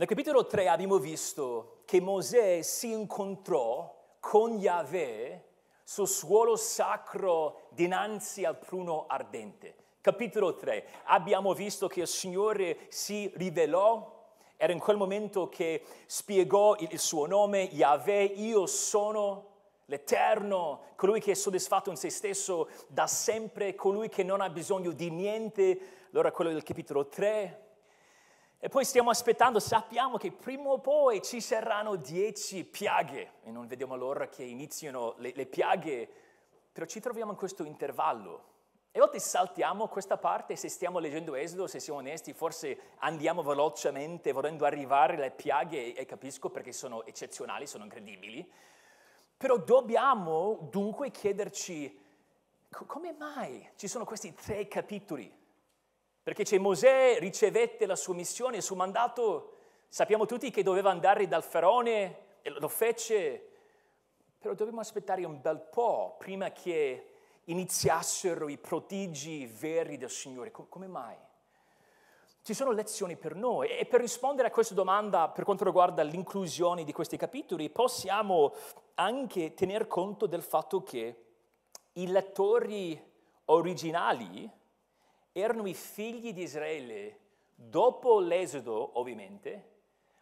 Nel capitolo 3 abbiamo visto che Mosè si incontrò con Yahweh sul suolo sacro dinanzi al pruno ardente. Capitolo 3, abbiamo visto che il Signore si rivelò. Era in quel momento che spiegò il suo nome, Yahweh, io sono l'Eterno, colui che è soddisfatto in se stesso da sempre, colui che non ha bisogno di niente. Allora quello del capitolo 3. E poi stiamo aspettando, sappiamo che prima o poi ci saranno 10 piaghe e non vediamo l'ora che iniziano le piaghe, però ci troviamo in questo intervallo. E a volte saltiamo questa parte, se stiamo leggendo Esodo, se siamo onesti, forse andiamo velocemente volendo arrivare alle piaghe e capisco perché sono eccezionali, sono incredibili. Però dobbiamo dunque chiederci come mai ci sono questi 3 capitoli? Perché c'è Mosè, ricevette la sua missione, il suo mandato, sappiamo tutti che doveva andare dal Faraone e lo fece, però dobbiamo aspettare un bel po' prima che iniziassero i prodigi veri del Signore. Come mai? Ci sono lezioni per noi e per rispondere a questa domanda per quanto riguarda l'inclusione di questi capitoli possiamo anche tener conto del fatto che i lettori originali erano i figli di Israele dopo l'Esodo ovviamente,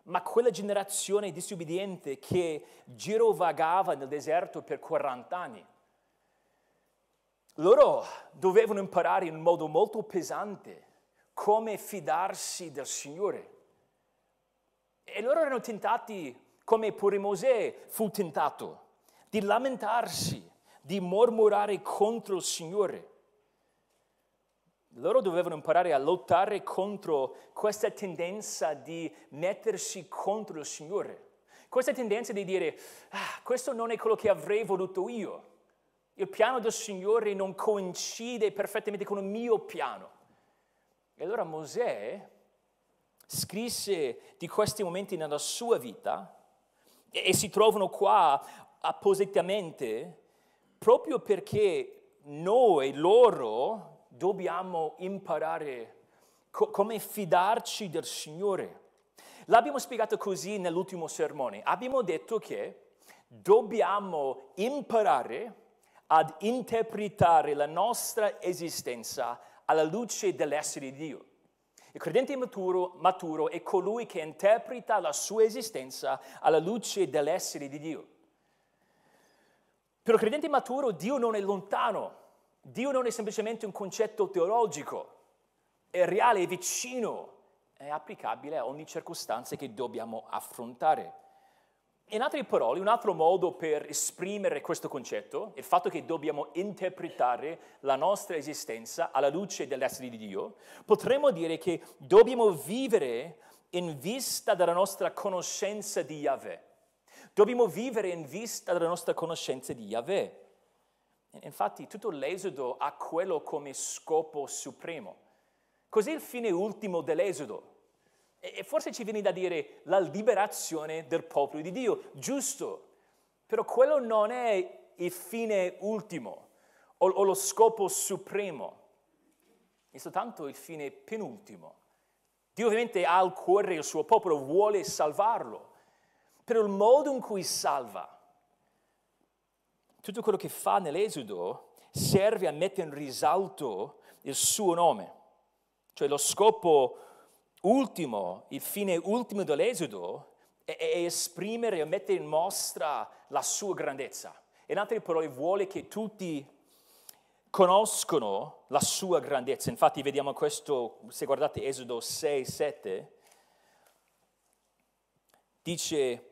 ma quella generazione disobbediente che girovagava nel deserto per 40 anni. Loro dovevano imparare in modo molto pesante come fidarsi del Signore. E loro erano tentati, come pure Mosè fu tentato, di lamentarsi, di mormorare contro il Signore. Loro dovevano imparare a lottare contro questa tendenza di mettersi contro il Signore. Questa tendenza di dire, questo non è quello che avrei voluto io. Il piano del Signore non coincide perfettamente con il mio piano. E allora Mosè scrisse di questi momenti nella sua vita e si trovano qua appositamente proprio perché noi, loro, dobbiamo imparare come fidarci del Signore. L'abbiamo spiegato così nell'ultimo sermone. Abbiamo detto che dobbiamo imparare ad interpretare la nostra esistenza alla luce dell'essere di Dio. Il credente maturo è colui che interpreta la sua esistenza alla luce dell'essere di Dio. Per il credente maturo Dio non è lontano, Dio non è semplicemente un concetto teologico, è reale, è vicino, è applicabile a ogni circostanza che dobbiamo affrontare. In altre parole, un altro modo per esprimere questo concetto è il fatto che dobbiamo interpretare la nostra esistenza alla luce dell'essere di Dio. Potremmo dire che dobbiamo vivere in vista della nostra conoscenza di Yahweh. Dobbiamo vivere in vista della nostra conoscenza di Yahweh. Infatti tutto l'Esodo ha quello come scopo supremo. Cos'è il fine ultimo dell'Esodo? E forse ci viene da dire la liberazione del popolo di Dio, giusto, però quello non è il fine ultimo o lo scopo supremo, è soltanto il fine penultimo. Dio ovviamente ha al cuore il suo popolo, vuole salvarlo, però il modo in cui salva, tutto quello che fa nell'Esodo serve a mettere in risalto il suo nome, cioè lo scopo ultimo, il fine ultimo dell'Esodo è esprimere e mettere in mostra la sua grandezza. In altre parole, vuole che tutti conoscono la sua grandezza. Infatti vediamo questo, se guardate Esodo 6, 7, dice,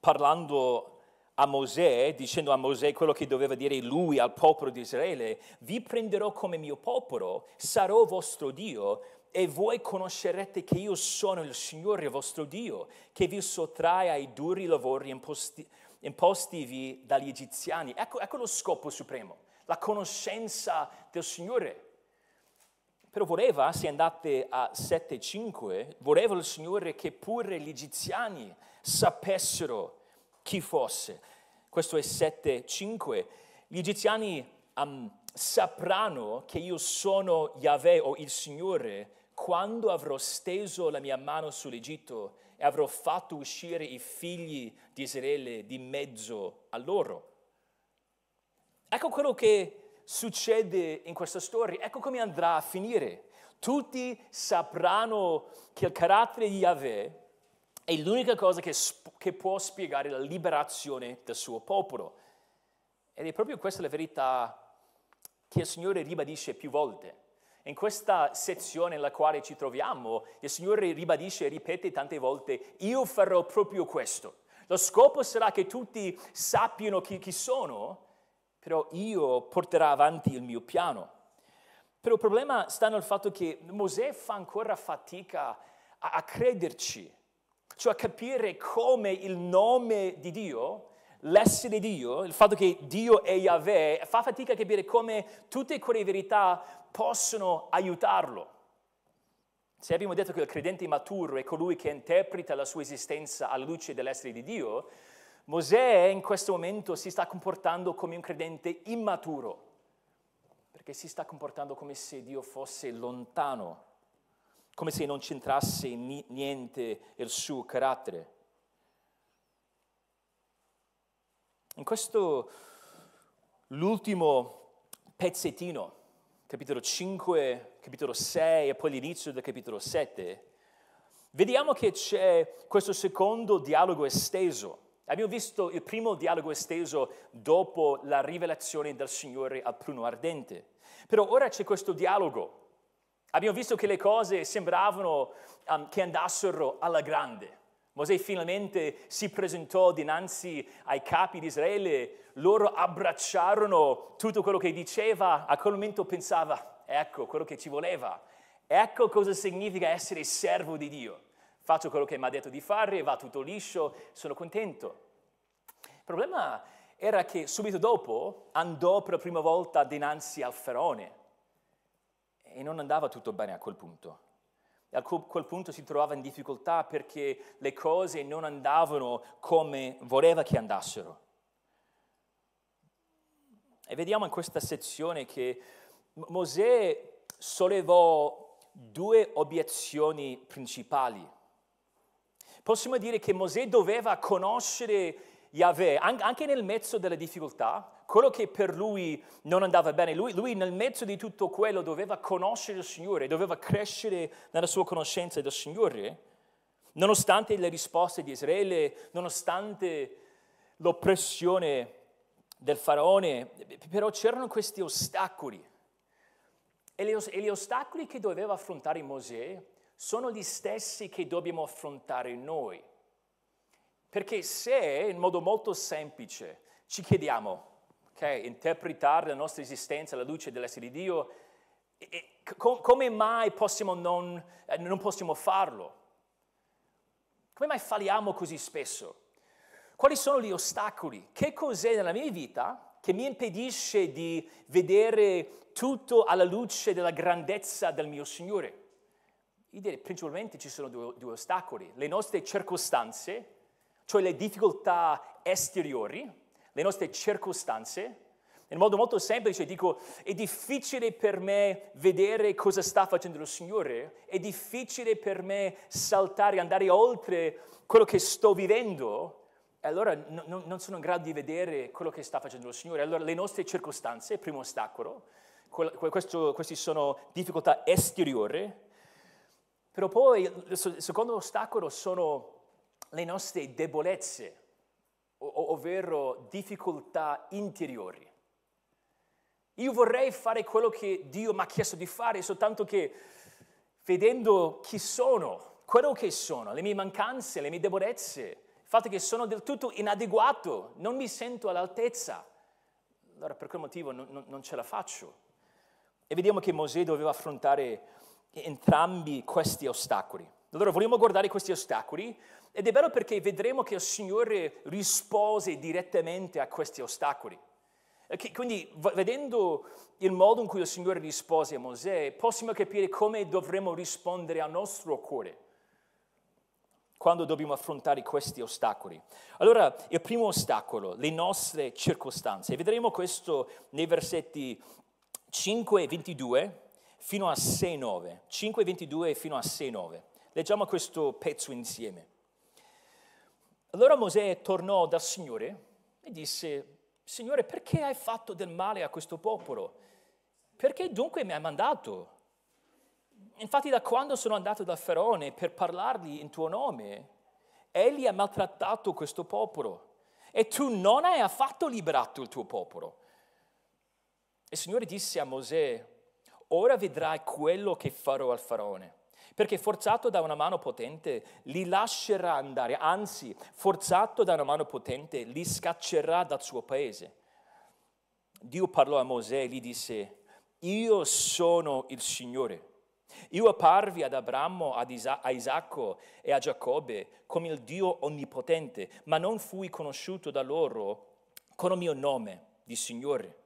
parlando a Mosè, dicendo a Mosè quello che doveva dire lui al popolo di Israele, vi prenderò come mio popolo, sarò vostro Dio, e voi conoscerete che io sono il Signore vostro Dio, che vi sottrae ai duri lavori impostivi dagli Egiziani. Ecco lo scopo supremo, la conoscenza del Signore. Però voleva, se andate a 7,5, voleva il Signore che pure gli Egiziani sapessero chi fosse. Questo è 7,5. Gli Egiziani sapranno che io sono Yahweh o il Signore, quando avrò steso la mia mano sull'Egitto e avrò fatto uscire i figli di Israele di mezzo a loro. Ecco quello che succede in questa storia, ecco come andrà a finire. Tutti sapranno che il carattere di Yahweh è l'unica cosa che può spiegare la liberazione del suo popolo. Ed è proprio questa la verità che il Signore ribadisce più volte. In questa sezione nella quale ci troviamo, il Signore ribadisce e ripete tante volte, io farò proprio questo. Lo scopo sarà che tutti sappiano chi sono, però io porterò avanti il mio piano. Però il problema sta nel fatto che Mosè fa ancora fatica a crederci, cioè a capire come il nome di Dio, l'essere Dio, il fatto che Dio è Yahweh, fa fatica a capire come tutte quelle verità possono aiutarlo. Se abbiamo detto che il credente maturo è colui che interpreta la sua esistenza alla luce dell'essere di Dio, Mosè in questo momento si sta comportando come un credente immaturo, perché si sta comportando come se Dio fosse lontano, come se non c'entrasse niente il suo carattere. In questo l'ultimo pezzettino, capitolo 5, capitolo 6 e poi l'inizio del capitolo 7, vediamo che c'è questo secondo dialogo esteso. Abbiamo visto il primo dialogo esteso dopo la rivelazione del Signore al Pruno Ardente, però ora c'è questo dialogo. Abbiamo visto che le cose sembravano che andassero alla grande. Mosè finalmente si presentò dinanzi ai capi di Israele, loro abbracciarono tutto quello che diceva, a quel momento pensava, ecco quello che ci voleva, ecco cosa significa essere servo di Dio. Faccio quello che mi ha detto di fare, va tutto liscio, sono contento. Il problema era che subito dopo andò per la prima volta dinanzi al Faraone, e non andava tutto bene a quel punto. A quel punto si trovava in difficoltà perché le cose non andavano come voleva che andassero. E vediamo in questa sezione che Mosè sollevò due obiezioni principali. Possiamo dire che Mosè doveva conoscere Yahweh, anche nel mezzo della difficoltà, quello che per lui non andava bene, lui nel mezzo di tutto quello doveva conoscere il Signore, doveva crescere nella sua conoscenza del Signore, nonostante le risposte di Israele, nonostante l'oppressione del Faraone, però c'erano questi ostacoli. E gli ostacoli che doveva affrontare Mosè sono gli stessi che dobbiamo affrontare noi. Perché se, in modo molto semplice, ci chiediamo, okay, interpretare la nostra esistenza alla luce dell'essere di Dio, come mai possiamo non possiamo farlo? Come mai falliamo così spesso? Quali sono gli ostacoli? Che cos'è nella mia vita che mi impedisce di vedere tutto alla luce della grandezza del mio Signore? Io direi, principalmente ci sono due ostacoli. Le nostre circostanze, cioè le difficoltà esteriori, le nostre circostanze. In modo molto semplice dico, è difficile per me vedere cosa sta facendo il Signore, è difficile per me saltare, andare oltre quello che sto vivendo, e allora non sono in grado di vedere quello che sta facendo il Signore. Allora le nostre circostanze, primo ostacolo, questi sono difficoltà esteriori, però poi il secondo ostacolo sono le nostre debolezze, ovvero difficoltà interiori. Io vorrei fare quello che Dio mi ha chiesto di fare, soltanto che vedendo chi sono, quello che sono, le mie mancanze, le mie debolezze, il fatto che sono del tutto inadeguato, non mi sento all'altezza, allora per quel motivo non ce la faccio. E vediamo che Mosè doveva affrontare entrambi questi ostacoli. Allora vogliamo guardare questi ostacoli, ed è bello perché vedremo che il Signore rispose direttamente a questi ostacoli. Quindi vedendo il modo in cui il Signore rispose a Mosè, possiamo capire come dovremo rispondere al nostro cuore quando dobbiamo affrontare questi ostacoli. Allora, il primo ostacolo, le nostre circostanze. Vedremo questo nei versetti 5 e 22 fino a 6 e 9. Leggiamo questo pezzo insieme. Allora Mosè tornò dal Signore e disse, Signore, perché hai fatto del male a questo popolo? Perché dunque mi hai mandato? Infatti da quando sono andato da Faraone per parlargli in tuo nome, egli ha maltrattato questo popolo e tu non hai affatto liberato il tuo popolo. Il Signore disse a Mosè, ora vedrai quello che farò al Faraone, perché forzato da una mano potente li lascerà andare, anzi, forzato da una mano potente li scaccerà dal suo paese. Dio parlò a Mosè e gli disse, io sono il Signore. Io apparvi ad Abramo, a Isacco e a Giacobbe come il Dio onnipotente, ma non fui conosciuto da loro con il mio nome di Signore.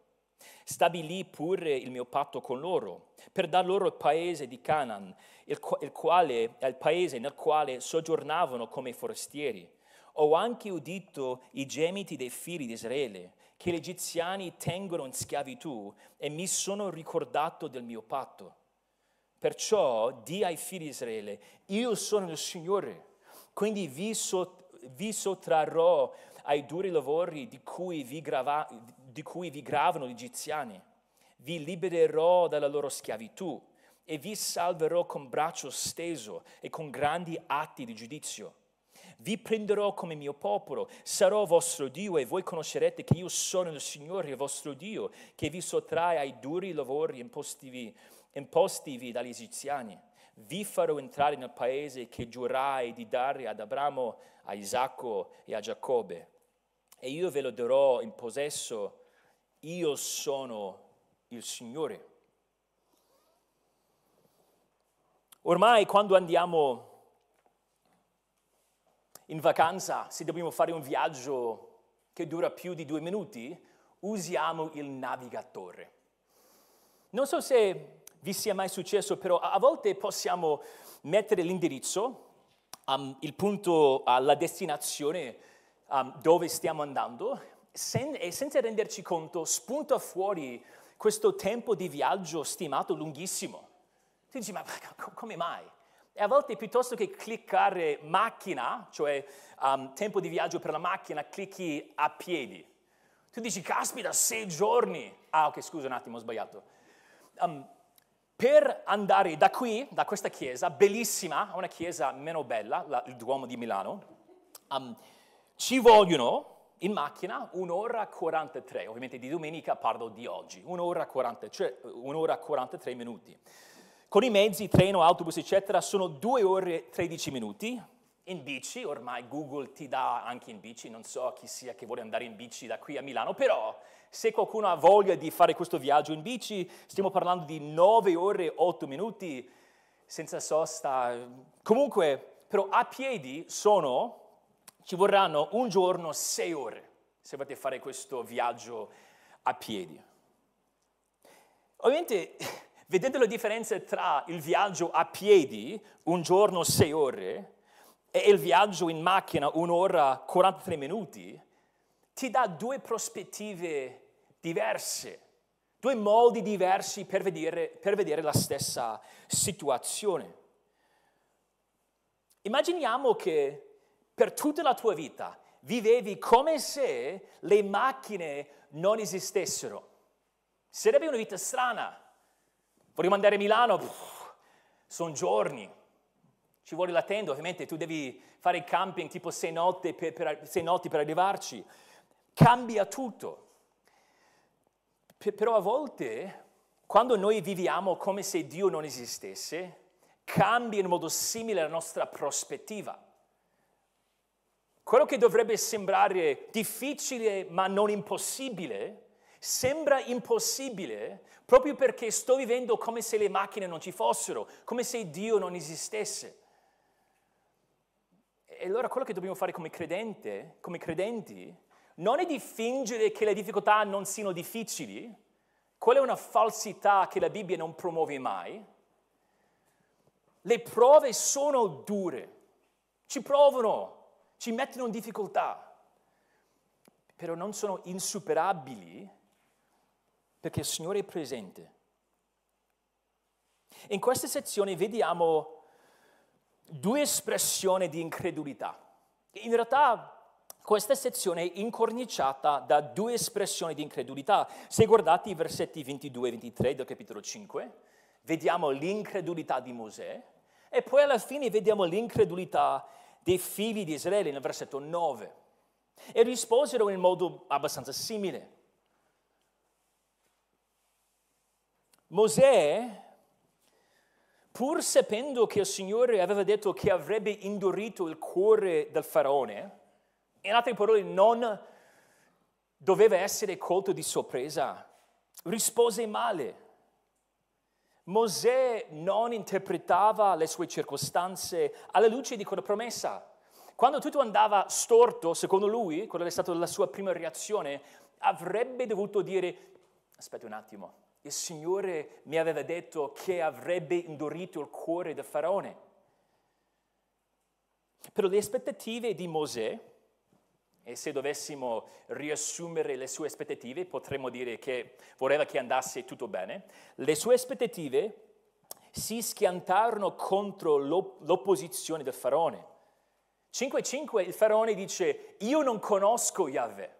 Stabilì pure il mio patto con loro, per dar loro il paese di Canaan, il paese nel quale soggiornavano come forestieri. Ho anche udito i gemiti dei figli di Israele, che gli egiziani tengono in schiavitù, e mi sono ricordato del mio patto. Perciò di ai figli di Israele, io sono il Signore, quindi vi sottrarrò ai duri lavori di cui vi gravano gli egiziani, vi libererò dalla loro schiavitù e vi salverò con braccio steso e con grandi atti di giudizio. Vi prenderò come mio popolo, sarò vostro Dio e voi conoscerete che io sono il Signore, il vostro Dio, che vi sottrae ai duri lavori impostivi dagli egiziani. Vi farò entrare nel paese che giurai di dare ad Abramo, a Isacco e a Giacobbe, e io ve lo darò in possesso, io sono il Signore. Ormai quando andiamo in vacanza, se dobbiamo fare un viaggio che dura più di 2 minuti, usiamo il navigatore. Non so se vi sia mai successo, però a volte possiamo mettere l'indirizzo, il punto, la destinazione dove stiamo andando, senza renderci conto spunta fuori questo tempo di viaggio stimato lunghissimo. Tu dici, ma come mai? E a volte piuttosto che cliccare macchina, cioè tempo di viaggio per la macchina, clicchi a piedi. Tu dici, caspita, 6 giorni. Ah, ok, scusa un attimo, ho sbagliato. Per andare da qui, da questa chiesa, bellissima, una chiesa meno bella, il Duomo di Milano, ci vogliono in macchina 1 ora e 43, ovviamente di domenica parlo di oggi, 1 ora e 43 minuti. Con i mezzi, treno, autobus, eccetera, sono 2 ore e 13 minuti. In bici, ormai Google ti dà anche in bici, non so chi sia che vuole andare in bici da qui a Milano, però se qualcuno ha voglia di fare questo viaggio in bici, stiamo parlando di 9 ore e 8 minuti senza sosta. Comunque, però a piedi ci vorranno un giorno 6 ore se volete fare questo viaggio a piedi. Ovviamente, vedendo le differenze tra il viaggio a piedi, un giorno 6 ore, e il viaggio in macchina 1 ora e 43 minuti, ti dà 2 prospettive diverse, 2 modi diversi per vedere la stessa situazione. Immaginiamo che per tutta la tua vita vivevi come se le macchine non esistessero. Sarebbe una vita strana. Vogliamo andare a Milano? Sono giorni. Ci vuole la tenda, ovviamente tu devi fare il camping tipo 6 notti per arrivarci. Cambia tutto. Però a volte, quando noi viviamo come se Dio non esistesse, cambia in modo simile la nostra prospettiva. Quello che dovrebbe sembrare difficile ma non impossibile, sembra impossibile proprio perché sto vivendo come se le macchine non ci fossero, come se Dio non esistesse. E allora quello che dobbiamo fare come credenti, non è di fingere che le difficoltà non siano difficili, quella è una falsità che la Bibbia non promuove mai. Le prove sono dure, ci provano, ci mettono in difficoltà, però non sono insuperabili perché il Signore è presente. In questa sezione vediamo 2 espressioni di incredulità. In realtà Questa sezione è incorniciata da due espressioni di incredulità. Se guardate i versetti 22 e 23 del capitolo 5, vediamo l'incredulità di Mosè e poi alla fine vediamo l'incredulità dei figli di Israele nel versetto 9. E risposero in modo abbastanza simile. Mosè, pur sapendo che il Signore aveva detto che avrebbe indurito il cuore del Faraone, in altre parole, non doveva essere colto di sorpresa, rispose male. Mosè non interpretava le sue circostanze alla luce di quella promessa. Quando tutto andava storto, secondo lui, quella è stata la sua prima reazione, avrebbe dovuto dire, aspetta un attimo, il Signore mi aveva detto che avrebbe indurito il cuore del Faraone. Però le aspettative di Mosè, e se dovessimo riassumere le sue aspettative, potremmo dire che voleva che andasse tutto bene. Le sue aspettative si schiantarono contro l'opposizione del Faraone. 5:5 il Faraone dice, io non conosco Yahweh.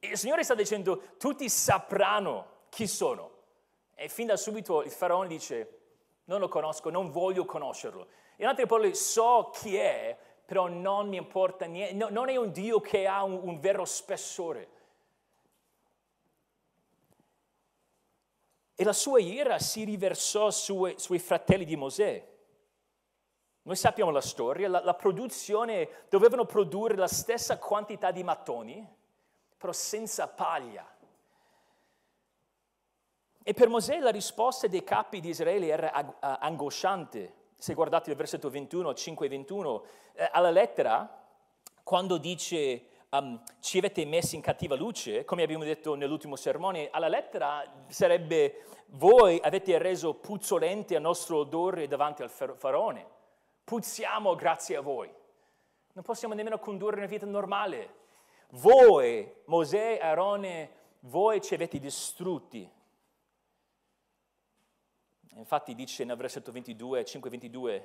E il Signore sta dicendo, tutti sapranno chi sono. E fin da subito il Faraone dice, non lo conosco, non voglio conoscerlo. In altre parole, so chi è, però non mi importa niente, no, non è un Dio che ha un vero spessore. E la sua ira si riversò sui fratelli di Mosè. Noi sappiamo la storia, la produzione, dovevano produrre la stessa quantità di mattoni, però senza paglia. E per Mosè la risposta dei capi di Israele era angosciante. Se guardate il versetto 21, 5 e 21, alla lettera, quando dice ci avete messi in cattiva luce, come abbiamo detto nell'ultimo sermone, alla lettera sarebbe voi avete reso puzzolente il nostro odore davanti al Faraone. Puzziamo grazie a voi. Non possiamo nemmeno condurre una vita normale. Voi, Mosè, Arone, voi ci avete distrutti. Infatti dice nel versetto 22, 5:22,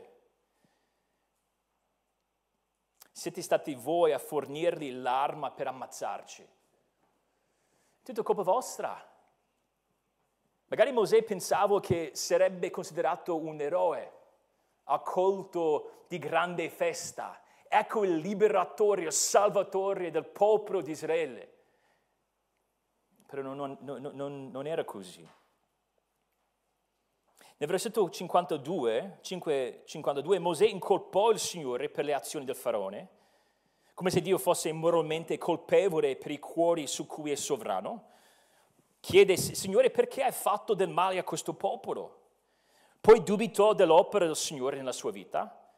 siete stati voi a fornirgli l'arma per ammazzarci. Tutto colpa vostra. Magari Mosè pensava che sarebbe considerato un eroe, accolto di grande festa. Ecco il liberatore, il salvatore del popolo di Israele. Però non era così. Nel versetto 5:52, Mosè incolpò il Signore per le azioni del Faraone, come se Dio fosse moralmente colpevole per i cuori su cui è sovrano. Chiede, Signore, perché hai fatto del male a questo popolo? Poi dubitò dell'opera del Signore nella sua vita.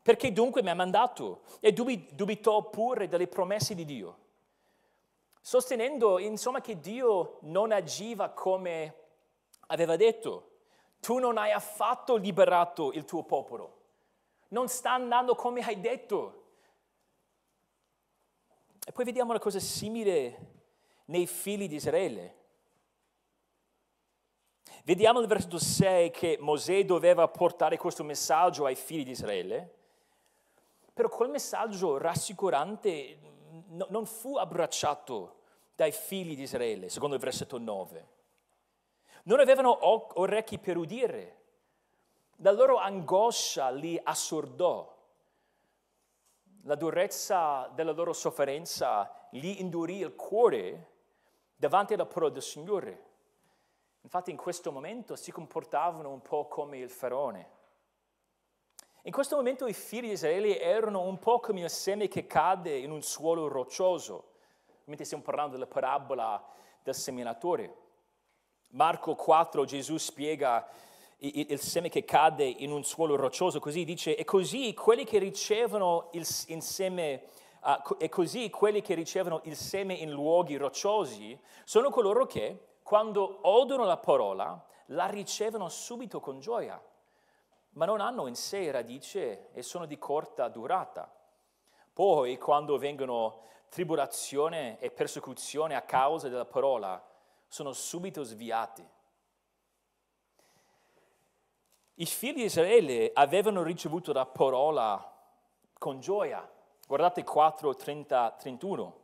Perché dunque mi ha mandato? E dubitò pure delle promesse di Dio, sostenendo, insomma, che Dio non agiva come aveva detto. Tu non hai affatto liberato il tuo popolo. Non sta andando come hai detto. E poi vediamo una cosa simile nei figli di Israele. Vediamo nel versetto 6 che Mosè doveva portare questo messaggio ai figli di Israele, però quel messaggio rassicurante non fu abbracciato dai figli di Israele, secondo il versetto 9. Non avevano orecchi per udire, la loro angoscia li assordò, la durezza della loro sofferenza gli indurì il cuore davanti alla parola del Signore. Infatti in questo momento si comportavano un po' come il Faraone. In questo momento i figli di Israele erano un po' come il seme che cade in un suolo roccioso, mentre stiamo parlando della parabola del seminatore. Marco 4, Gesù spiega il seme che cade in un suolo roccioso, così dice, e così quelli che ricevono il seme in luoghi rocciosi sono coloro che, quando odono la parola, la ricevono subito con gioia, ma non hanno in sé radice e sono di corta durata. Poi, quando vengono tribolazione e persecuzione a causa della parola, sono subito sviati. I figli di Israele avevano ricevuto la parola con gioia, Guardate 4, 30, 31.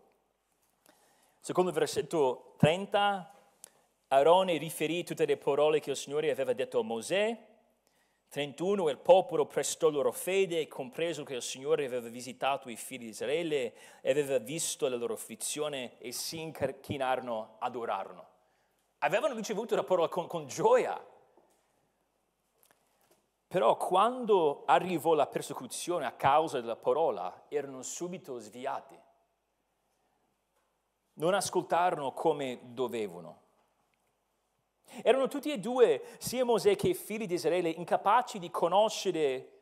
Secondo il versetto 30, Arone riferì tutte le parole che il Signore aveva detto a Mosè. 31, il popolo prestò loro fede, compreso che il Signore aveva visitato i figli di Israele e aveva visto la loro afflizione e si inchinarono, adorarono. Avevano ricevuto la parola con gioia. Però quando arrivò la persecuzione a causa della parola, erano subito sviati. Non ascoltarono come dovevano. Erano tutti e due, sia Mosè che i figli di Israele, incapaci di conoscere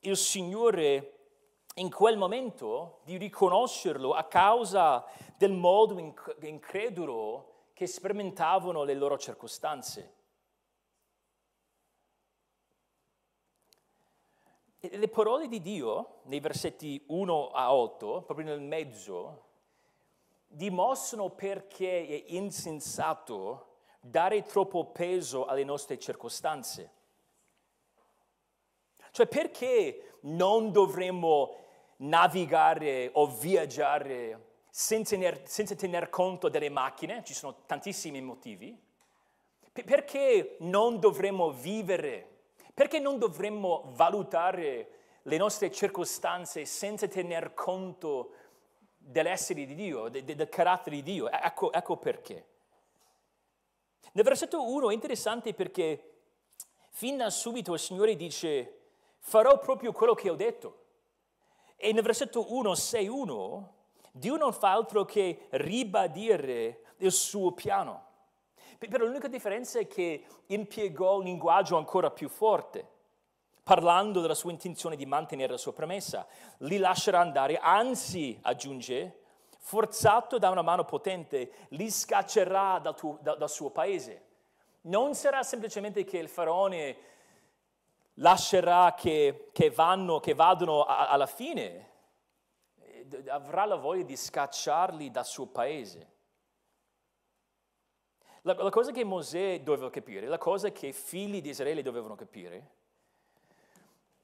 il Signore in quel momento, di riconoscerlo a causa del modo incredulo che sperimentavano le loro circostanze. E le parole di Dio, nei versetti 1 a 8, proprio nel mezzo, dimostrano perché è insensato dare troppo peso alle nostre circostanze. Cioè, perché non dovremmo navigare o viaggiare senza tener conto delle macchine? Ci sono tantissimi motivi. Perché non dovremmo vivere? Perché non dovremmo valutare le nostre circostanze senza tener conto dell'essere di Dio, del carattere di Dio? Ecco perché. Nel versetto 1 è interessante perché fin da subito il Signore dice: farò proprio quello che ho detto. E nel versetto 1, 6, 1, Dio non fa altro che ribadire il suo piano. Però l'unica differenza è che impiegò un linguaggio ancora più forte, parlando della sua intenzione di mantenere la sua promessa. Li lascerà andare, anzi, aggiunge, forzato da una mano potente, li scaccerà dal suo paese. Non sarà semplicemente che il faraone lascerà che vadano alla fine, avrà la voglia di scacciarli dal suo paese. La cosa che Mosè doveva capire, la cosa che i figli di Israele dovevano capire,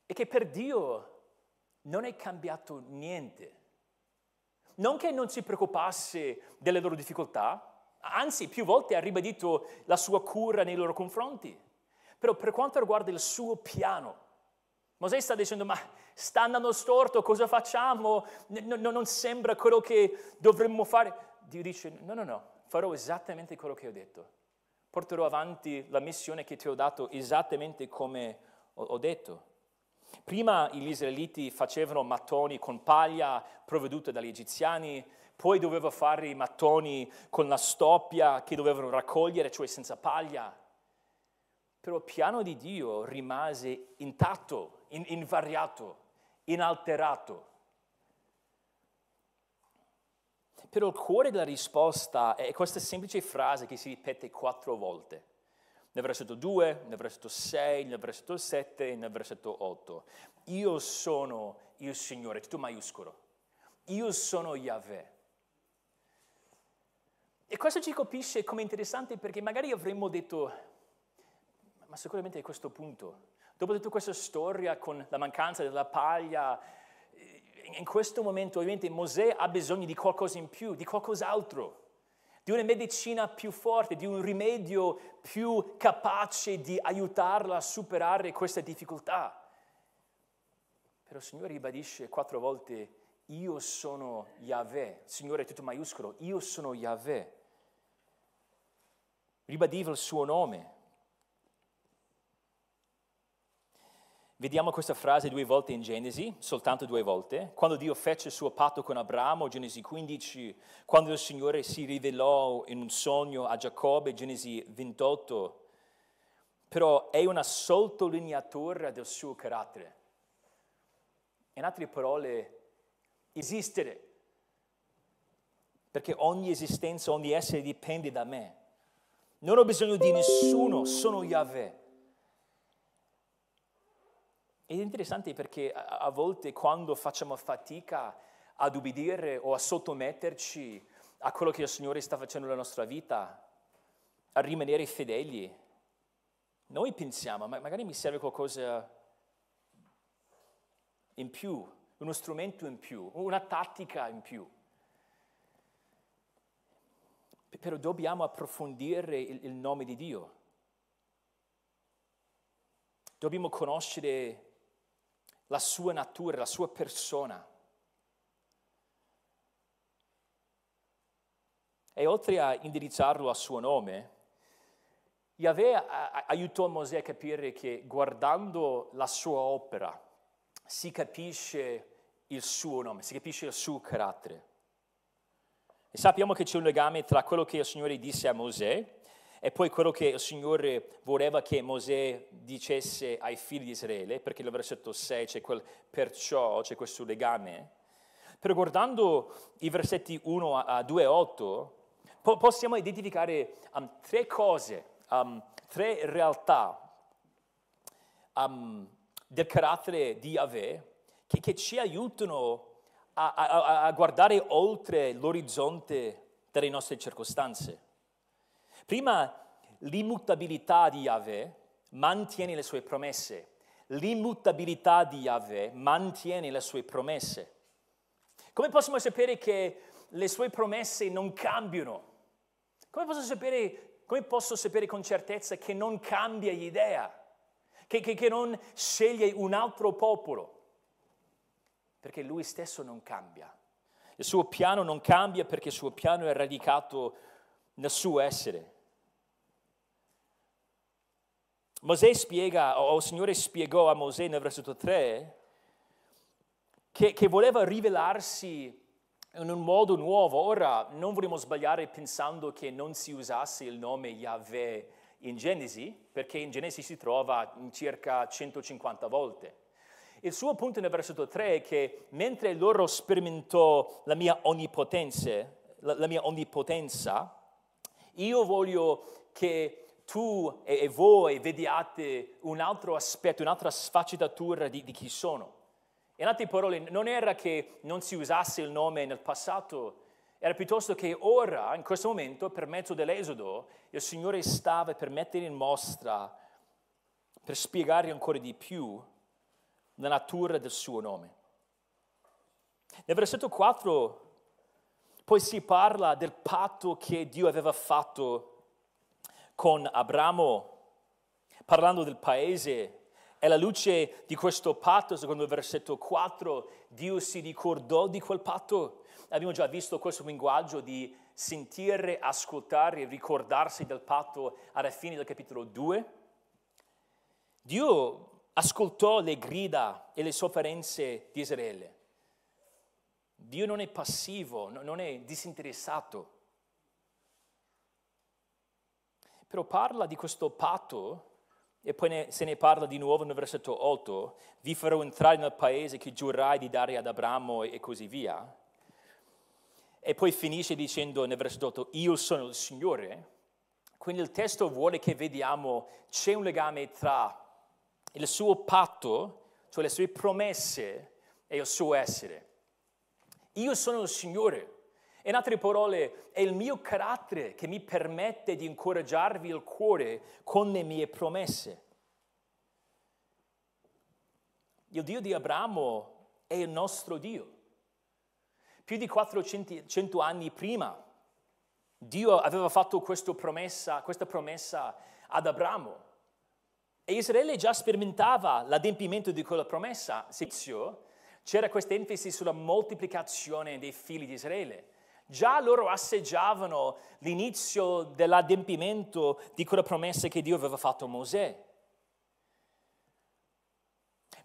è che per Dio non è cambiato niente. Non che non si preoccupasse delle loro difficoltà, anzi più volte ha ribadito la sua cura nei loro confronti. Però per quanto riguarda il suo piano, Mosè sta dicendo: ma sta andando storto, cosa facciamo? Non sembra quello che dovremmo fare. Dio dice: no, farò esattamente quello che ho detto. Porterò avanti la missione che ti ho dato esattamente come ho detto. Prima gli israeliti facevano mattoni con paglia provveduta dagli egiziani, poi dovevano fare i mattoni con la stoppia che dovevano raccogliere, cioè senza paglia. Però il piano di Dio rimase intatto, invariato, inalterato. Però il cuore della risposta è questa semplice frase che si ripete 4 volte. Nel versetto 2, nel versetto 6, nel versetto 7 e nel versetto 8. Io sono il Signore, tutto maiuscolo. Io sono Yahweh. E questo ci colpisce come interessante perché magari avremmo detto, ma sicuramente a questo punto, dopo tutta questa storia con la mancanza della paglia, in questo momento ovviamente Mosè ha bisogno di qualcosa in più, di qualcos'altro, di una medicina più forte, di un rimedio più capace di aiutarla a superare questa difficoltà. Però il Signore ribadisce 4 volte: io sono Yahweh, Signore tutto maiuscolo, io sono Yahweh. Ribadiva il suo nome. Vediamo questa frase 2 volte in Genesi, soltanto 2 volte. Quando Dio fece il suo patto con Abramo, Genesi 15, quando il Signore si rivelò in un sogno a Giacobbe, Genesi 28, però è una sottolineatura del suo carattere. In altre parole, esistere, perché ogni esistenza, ogni essere dipende da me. Non ho bisogno di nessuno, sono Yahweh. Ed è interessante perché a volte quando facciamo fatica ad ubbidire o a sottometterci a quello che il Signore sta facendo nella nostra vita, a rimanere fedeli, noi pensiamo, ma magari mi serve qualcosa in più, uno strumento in più, una tattica in più. Però dobbiamo approfondire il nome di Dio. Dobbiamo conoscere la sua natura, la sua persona. E oltre a indirizzarlo al suo nome, Yahweh aiutò Mosè a capire che guardando la sua opera si capisce il suo nome, si capisce il suo carattere. E sappiamo che c'è un legame tra quello che il Signore disse a Mosè e poi quello che il Signore voleva che Mosè dicesse ai figli di Israele, perché nel versetto 6 c'è quel perciò, c'è questo legame. Però guardando i versetti 1 a 2, 8, possiamo identificare tre cose, tre realtà del carattere di Yahweh che ci aiutano a guardare oltre l'orizzonte delle nostre circostanze. Prima, l'immutabilità di Yahweh mantiene le sue promesse. L'immutabilità di Yahweh mantiene le sue promesse. Come possiamo sapere che le sue promesse non cambiano? Come posso sapere con certezza che non cambia idea, che non sceglie un altro popolo? Perché lui stesso non cambia. Il suo piano non cambia perché il suo piano è radicato nel suo essere. Mosè spiega, o il Signore spiegò a Mosè nel versetto 3, che voleva rivelarsi in un modo nuovo. Ora, non vogliamo sbagliare pensando che non si usasse il nome Yahweh in Genesi, perché in Genesi si trova circa 150 volte. Il suo punto nel versetto 3 è che mentre loro sperimentò la mia onnipotenza, io voglio che tu e voi vediate un altro aspetto, un'altra sfaccettatura di chi sono. In altre parole, non era che non si usasse il nome nel passato, era piuttosto che ora, in questo momento, per mezzo dell'Esodo, il Signore stava per mettere in mostra, per spiegare ancora di più la natura del suo nome. Nel versetto 4 poi si parla del patto che Dio aveva fatto con Abramo, parlando del paese. E alla luce di questo patto, secondo il versetto 4, Dio si ricordò di quel patto. Abbiamo già visto questo linguaggio di sentire, ascoltare e ricordarsi del patto alla fine del capitolo 2. Dio ascoltò le grida e le sofferenze di Israele. Dio non è passivo, non è disinteressato. Però parla di questo patto. E poi se ne parla di nuovo nel versetto 8, vi farò entrare nel paese che giurai di dare ad Abramo e così via. E poi finisce dicendo nel versetto 8, io sono il Signore. Quindi il testo vuole che vediamo c'è un legame tra il suo patto, cioè le sue promesse, e il suo essere. Io sono il Signore. In altre parole, è il mio carattere che mi permette di incoraggiarvi il cuore con le mie promesse. Il Dio di Abramo è il nostro Dio. Più di 400 anni prima, Dio aveva fatto questa promessa ad Abramo. E Israele già sperimentava l'adempimento di quella promessa. C'era questa enfasi sulla moltiplicazione dei figli di Israele. Già loro assaggiavano l'inizio dell'adempimento di quella promessa che Dio aveva fatto a Mosè.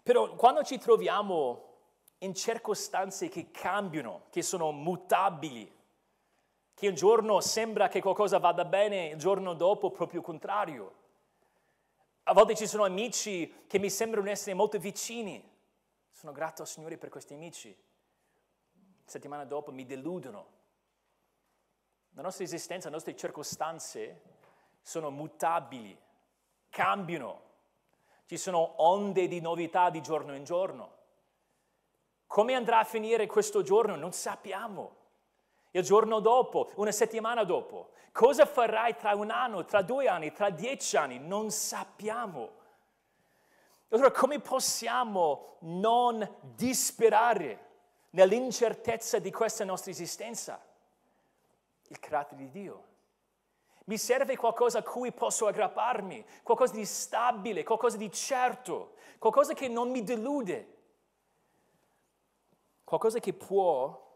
Però quando ci troviamo in circostanze che cambiano, che sono mutabili, che un giorno sembra che qualcosa vada bene, il giorno dopo proprio il contrario. A volte ci sono amici che mi sembrano essere molto vicini. Sono grato al Signore per questi amici. Settimana dopo mi deludono. La nostra esistenza, le nostre circostanze sono mutabili, cambiano. Ci sono onde di novità di giorno in giorno. Come andrà a finire questo giorno? Non sappiamo. Il giorno dopo, una settimana dopo. Cosa farai tra un anno, tra 2 anni, tra 10 anni? Non sappiamo. Allora come possiamo non disperare nell'incertezza di questa nostra esistenza? Il carattere di Dio. Mi serve qualcosa a cui posso aggrapparmi, qualcosa di stabile, qualcosa di certo, qualcosa che non mi delude, qualcosa che può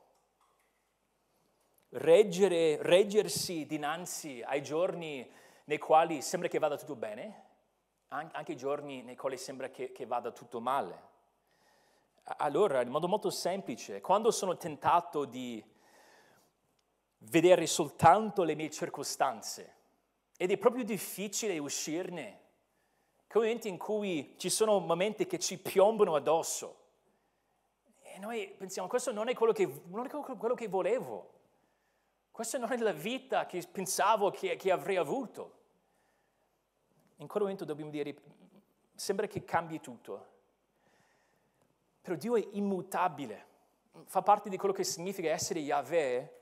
reggersi dinanzi ai giorni nei quali sembra che vada tutto bene, anche i giorni nei quali sembra che vada tutto male. Allora, in modo molto semplice, quando sono tentato di vedere soltanto le mie circostanze, ed è proprio difficile uscirne, che momenti in cui ci sono momenti che ci piombano addosso, e noi pensiamo, questo non è quello che volevo, questa non è la vita che pensavo che avrei avuto. In quel momento dobbiamo dire, sembra che cambi tutto, però Dio è immutabile, fa parte di quello che significa essere Yahweh.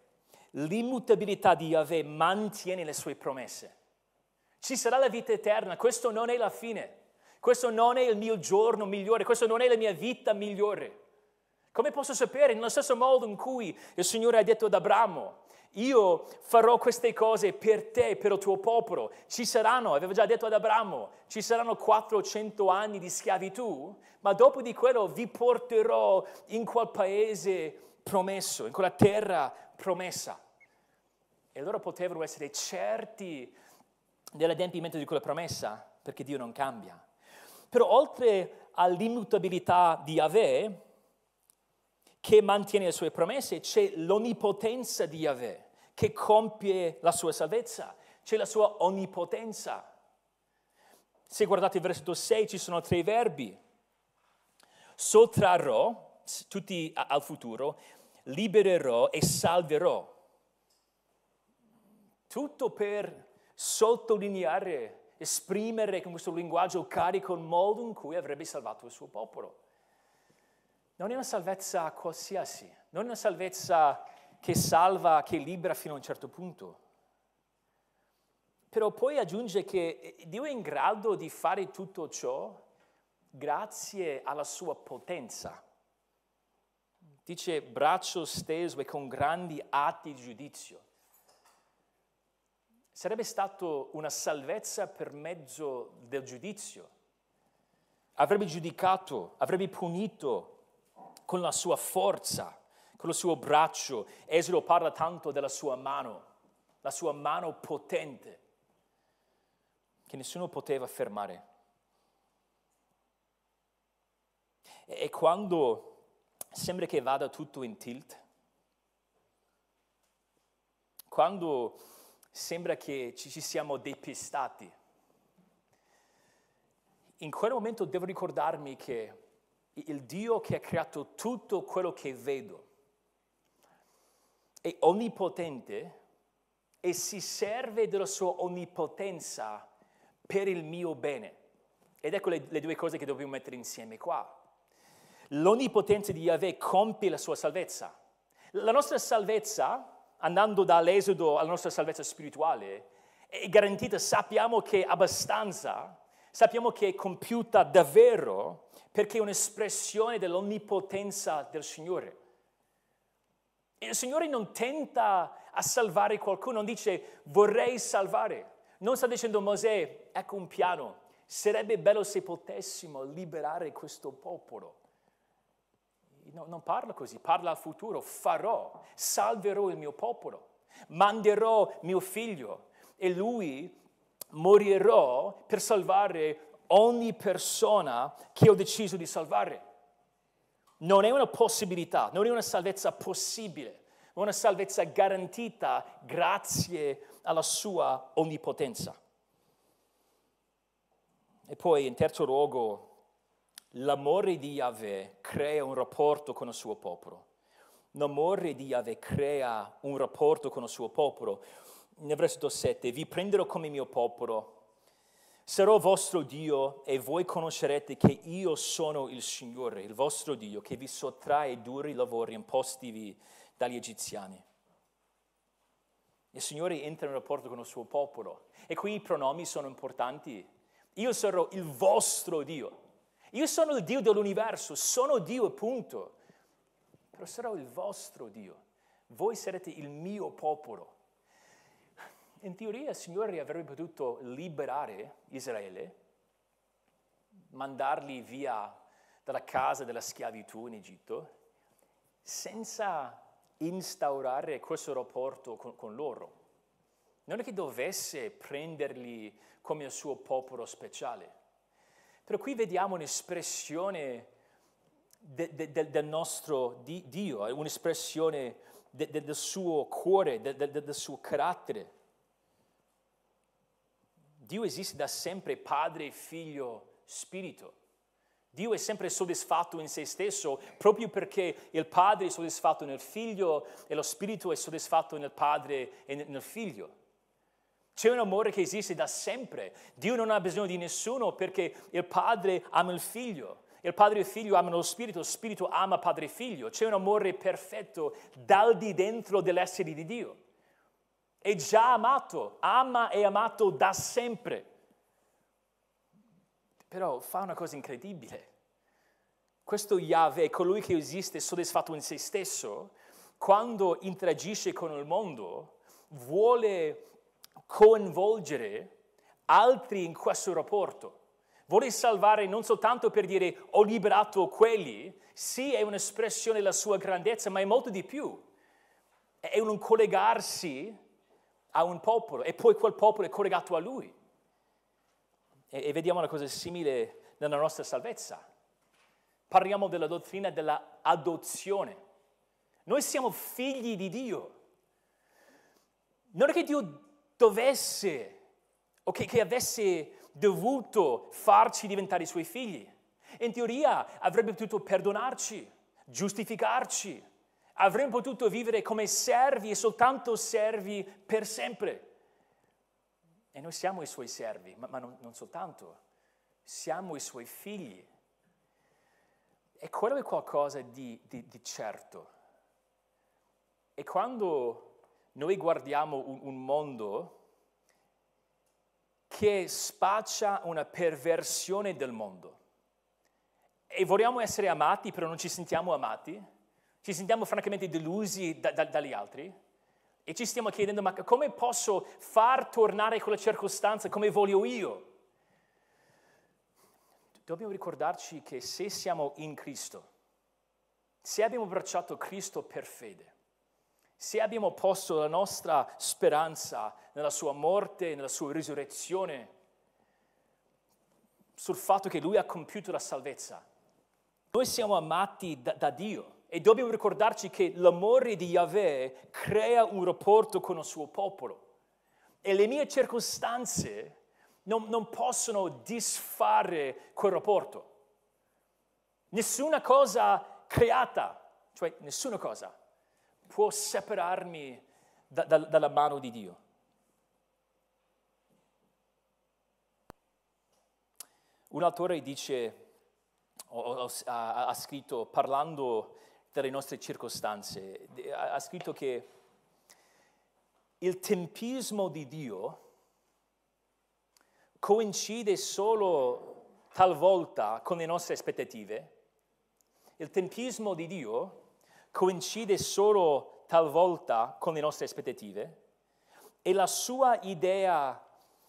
L'immutabilità di Yahweh mantiene le sue promesse. Ci sarà la vita eterna, questo non è la fine, questo non è il mio giorno migliore, questo non è la mia vita migliore. Come posso sapere? Nello stesso modo in cui il Signore ha detto ad Abramo, io farò queste cose per te, per il tuo popolo. Ci saranno, aveva già detto ad Abramo, ci saranno 400 anni di schiavitù, ma dopo di quello vi porterò in quel paese promesso, in quella terra promessa. E loro potevano essere certi dell'adempimento di quella promessa, perché Dio non cambia. Però oltre all'immutabilità di Yahweh, che mantiene le sue promesse, c'è l'onnipotenza di Yahweh, che compie la sua salvezza, c'è la sua onnipotenza. Se guardate il versetto 6 ci sono 3 verbi. Sottrarrò, tutti al futuro, libererò e salverò. Tutto per sottolineare, esprimere con questo linguaggio carico il modo in cui avrebbe salvato il suo popolo. Non è una salvezza qualsiasi, non è una salvezza che salva, che libera fino a un certo punto. Però poi aggiunge che Dio è in grado di fare tutto ciò grazie alla sua potenza. Dice braccio steso e con grandi atti di giudizio. Sarebbe stato una salvezza per mezzo del giudizio. Avrebbe giudicato, avrebbe punito con la sua forza, con il suo braccio. Esodo parla tanto della sua mano, la sua mano potente, che nessuno poteva fermare. E quando sembra che vada tutto in tilt, quando sembra che ci siamo depistati, in quel momento devo ricordarmi che il Dio che ha creato tutto quello che vedo è onnipotente e si serve della sua onnipotenza per il mio bene. Ed ecco le 2 cose che dobbiamo mettere insieme qua. L'onnipotenza di Yahweh compie la sua salvezza. La nostra salvezza, andando dall'esodo alla nostra salvezza spirituale, è garantita, sappiamo che è abbastanza, sappiamo che è compiuta davvero, perché è un'espressione dell'onnipotenza del Signore. E il Signore non tenta a salvare qualcuno, non dice vorrei salvare. Non sta dicendo Mosè, ecco un piano, sarebbe bello se potessimo liberare questo popolo. No, non parla così, parla al futuro, farò, salverò il mio popolo, manderò mio figlio e lui morirà per salvare ogni persona che ho deciso di salvare. Non è una possibilità, non è una salvezza possibile, è una salvezza garantita grazie alla sua onnipotenza. E poi in terzo luogo, l'amore di Yahweh crea un rapporto con il suo popolo. L'amore di Yahweh crea un rapporto con il suo popolo. Nel versetto 7, vi prenderò come mio popolo, sarò vostro Dio e voi conoscerete che io sono il Signore, il vostro Dio, che vi sottrae i duri lavori impostivi dagli egiziani. Il Signore entra in rapporto con il suo popolo e qui i pronomi sono importanti. Io sarò il vostro Dio. Io sono il Dio dell'universo, sono Dio e punto. Però sarò il vostro Dio. Voi sarete il mio popolo. In teoria il Signore avrebbe potuto liberare Israele, mandarli via dalla casa della schiavitù in Egitto, senza instaurare questo rapporto con loro. Non è che dovesse prenderli come il suo popolo speciale. Però qui vediamo un'espressione del nostro Dio, un'espressione del suo cuore, del suo carattere. Dio esiste da sempre Padre, Figlio, Spirito. Dio è sempre soddisfatto in se stesso, proprio perché il Padre è soddisfatto nel Figlio e lo Spirito è soddisfatto nel Padre e nel Figlio. C'è un amore che esiste da sempre. Dio non ha bisogno di nessuno perché il Padre ama il Figlio. Il Padre e il Figlio amano lo Spirito ama Padre e Figlio. C'è un amore perfetto dal di dentro dell'essere di Dio. È già amato, ama e amato da sempre. Però fa una cosa incredibile. Questo Yahweh, colui che esiste soddisfatto in se stesso, quando interagisce con il mondo, vuole coinvolgere altri in questo rapporto. Vuole salvare non soltanto per dire ho liberato quelli, sì è un'espressione della sua grandezza, ma è molto di più. È un collegarsi a un popolo e poi quel popolo è collegato a lui. E vediamo una cosa simile nella nostra salvezza. Parliamo della dottrina dell'adozione. Noi siamo figli di Dio. Non è che Dio dovesse o che avesse dovuto farci diventare i suoi figli. In teoria avrebbe potuto perdonarci, giustificarci, avremmo potuto vivere come servi e soltanto servi per sempre. E noi siamo i suoi servi, ma non soltanto, siamo i suoi figli. E quello è qualcosa di certo. E quando noi guardiamo un mondo che spaccia una perversione del mondo e vogliamo essere amati, però non ci sentiamo amati, ci sentiamo francamente delusi dagli altri e ci stiamo chiedendo ma come posso far tornare quella circostanza come voglio io? Dobbiamo ricordarci che se siamo in Cristo, se abbiamo abbracciato Cristo per fede, se abbiamo posto la nostra speranza nella sua morte, nella sua risurrezione, sul fatto che Lui ha compiuto la salvezza, noi siamo amati da Dio e dobbiamo ricordarci che l'amore di Yahweh crea un rapporto con il suo popolo e le mie circostanze non possono disfare quel rapporto. Nessuna cosa creata, cioè nessuna cosa, può separarmi dalla mano di Dio. Un autore dice, ha scritto, parlando delle nostre circostanze, ha scritto che il tempismo di Dio coincide solo talvolta con le nostre aspettative. Il tempismo di Dio coincide solo talvolta con le nostre aspettative e la sua idea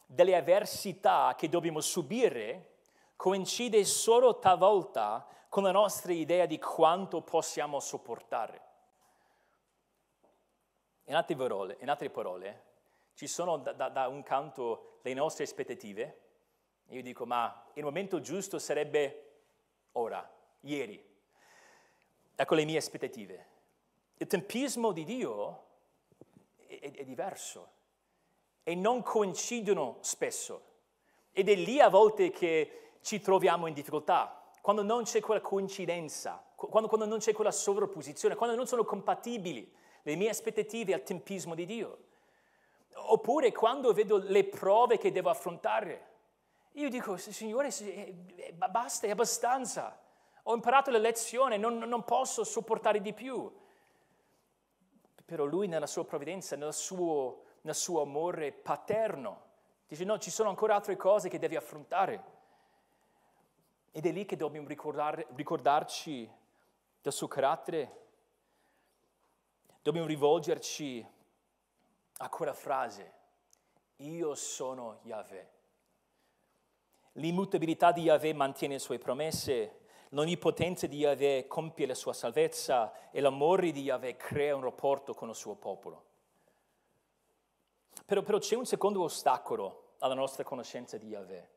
delle avversità che dobbiamo subire coincide solo talvolta con la nostra idea di quanto possiamo sopportare. In altre parole, ci sono da un canto le nostre aspettative. Io dico, ma il momento giusto sarebbe ora, ieri. Ecco le mie aspettative. Il tempismo di Dio è diverso e non coincidono spesso. Ed è lì a volte che ci troviamo in difficoltà, quando non c'è quella coincidenza, quando non c'è quella sovrapposizione, quando non sono compatibili le mie aspettative al tempismo di Dio. Oppure quando vedo le prove che devo affrontare. Io dico, Signore, basta, è abbastanza. Ho imparato la lezione, non posso sopportare di più. Però lui nella sua provvidenza, nel suo amore paterno, dice no, ci sono ancora altre cose che devi affrontare. Ed è lì che dobbiamo ricordarci del suo carattere. Dobbiamo rivolgerci a quella frase, io sono Yahweh. L'immutabilità di Yahweh mantiene le sue promesse, l'onnipotenza di Yahweh compie la sua salvezza e l'amore di Yahweh crea un rapporto con il suo popolo. Però c'è un secondo ostacolo alla nostra conoscenza di Yahweh.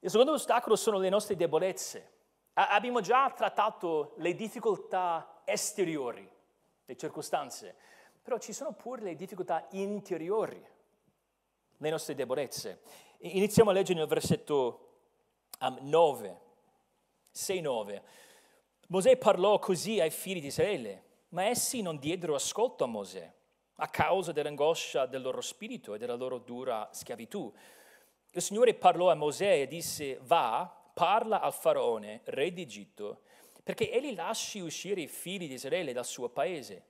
Il secondo ostacolo sono le nostre debolezze. Abbiamo già trattato le difficoltà esteriori, le circostanze, però ci sono pure le difficoltà interiori, le nostre debolezze. Iniziamo a leggere nel versetto 6-9. Mosè parlò così ai figli di Israele, ma essi non diedero ascolto a Mosè a causa dell'angoscia del loro spirito e della loro dura schiavitù. Il Signore parlò a Mosè e disse, va, parla al Faraone, re d'Egitto, perché egli lasci uscire i figli di Israele dal suo paese.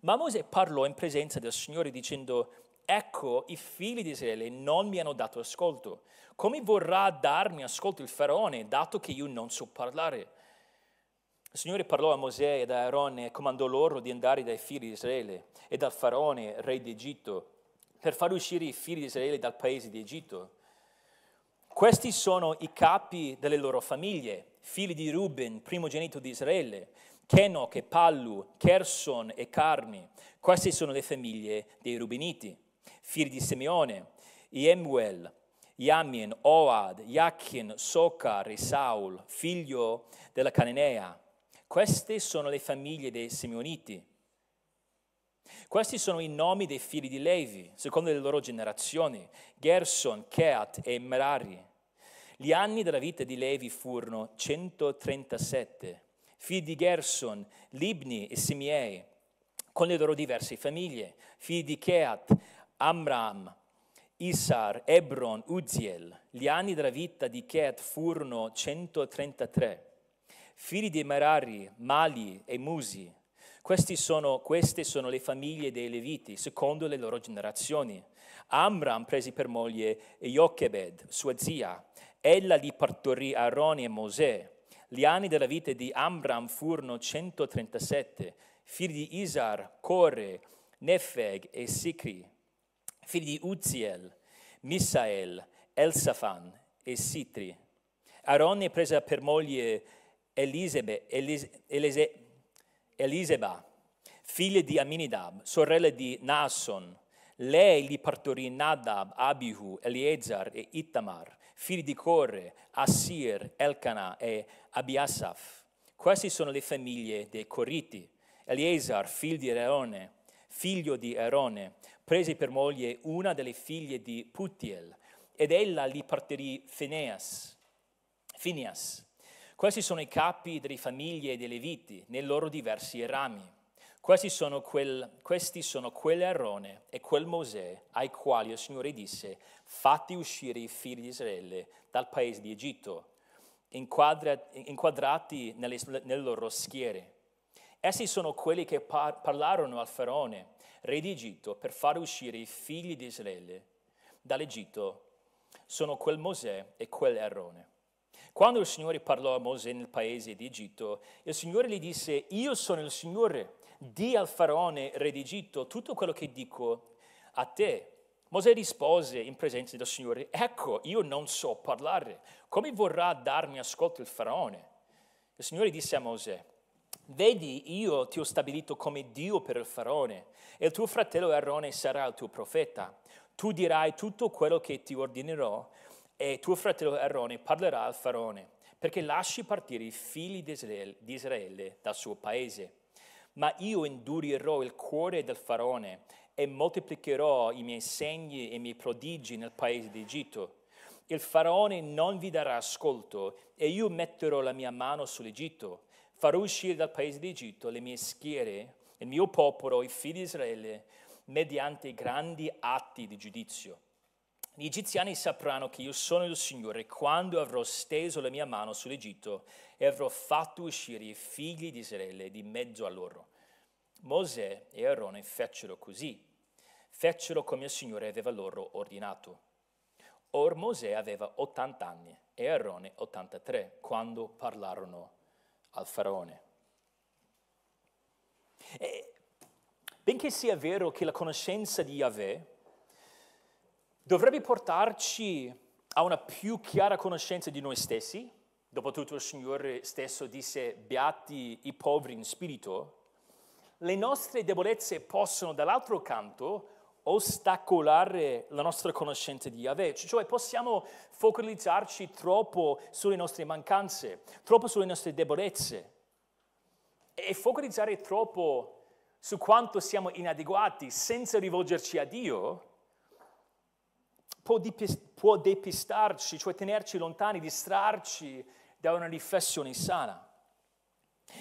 Ma Mosè parlò in presenza del Signore dicendo, ecco, i figli di Israele non mi hanno dato ascolto. Come vorrà darmi ascolto il Faraone, dato che io non so parlare? Il Signore parlò a Mosè ed a Arone e comandò loro di andare dai figli di Israele e dal Faraone, re d'Egitto, per far uscire i figli di Israele dal paese di Egitto. Questi sono i capi delle loro famiglie, figli di Ruben, primogenito di Israele, Kenoch e Pallu, Gerson e Carmi. Queste sono le famiglie dei Rubeniti, figli di Simeone, Yemuel, Yamin, Oad, Yachin, Socar e Saul, figlio della Cananea. Queste sono le famiglie dei Simeoniti. Questi sono i nomi dei figli di Levi, secondo le loro generazioni, Gerson, Keat e Merari. Gli anni della vita di Levi furono 137, figli di Gerson, Libni e Simei, con le loro diverse famiglie, figli di Keat, Amram, Isar, Ebron, Uziel. Gli anni della vita di Keat furono 133, figli di Merari, Mali e Musi. Queste sono le famiglie dei Leviti, secondo le loro generazioni. Amram prese per moglie Jochebed, sua zia. Ella gli partorì Arone e Mosè. Gli anni della vita di Amram furono 137, figli di Isar, Core, Nefeg e Sicri, figli di Uziel, Misael, Elsafan e Sitri. Arone prese per moglie Eliseba, figlia di Aminidab, sorella di Naasson. Lei gli partorì Nadab, Abihu, Eliezer e Ittamar, figli di Corre, Assir, Elcana e Abiasaf. Queste sono le famiglie dei Coriti. Eliezer, figlio di Arone, prese per moglie una delle figlie di Putiel, ed ella gli partorì Phinehas. Questi sono i capi delle famiglie dei Leviti, nei loro diversi rami. Questi sono quell'Arone e quel Mosè ai quali il Signore disse, fatti uscire i figli di Israele dal paese di Egitto, inquadrati nelle loro schiere. Essi sono quelli che parlarono al Faraone, re d'Egitto, per far uscire i figli di Israele dall'Egitto. Sono quel Mosè e quell'Arone. Quando il Signore parlò a Mosè nel paese di Egitto, il Signore gli disse, io sono il Signore, di al Faraone, re d'Egitto, tutto quello che dico a te. Mosè rispose in presenza del Signore, ecco, io non so parlare, come vorrà darmi ascolto il Faraone? Il Signore disse a Mosè, vedi, io ti ho stabilito come Dio per il Faraone, e il tuo fratello Arone sarà il tuo profeta. Tu dirai tutto quello che ti ordinerò, e tuo fratello Arone parlerà al Faraone, perché lasci partire i figli di Israele dal suo paese. Ma io indurirò il cuore del Faraone e moltiplicherò i miei segni e i miei prodigi nel paese d'Egitto. Il Faraone non vi darà ascolto, e io metterò la mia mano sull'Egitto. Farò uscire dal paese d'Egitto le mie schiere, il mio popolo, i figli di Israele, mediante grandi atti di giudizio. Gli egiziani sapranno che io sono il Signore quando avrò steso la mia mano sull'Egitto e avrò fatto uscire i figli di Israele di mezzo a loro. Mosè e Arone fecero così, fecero come il Signore aveva loro ordinato. Or Mosè aveva 80 anni e Arone 83 quando parlarono al Faraone. E, benché sia vero che la conoscenza di Yahweh dovrebbe portarci a una più chiara conoscenza di noi stessi, dopotutto il Signore stesso disse «Beati i poveri in spirito», le nostre debolezze possono, dall'altro canto, ostacolare la nostra conoscenza di Yahweh, cioè possiamo focalizzarci troppo sulle nostre mancanze, troppo sulle nostre debolezze e focalizzare troppo su quanto siamo inadeguati senza rivolgerci a Dio può depistarci, cioè tenerci lontani, distrarci da una riflessione sana.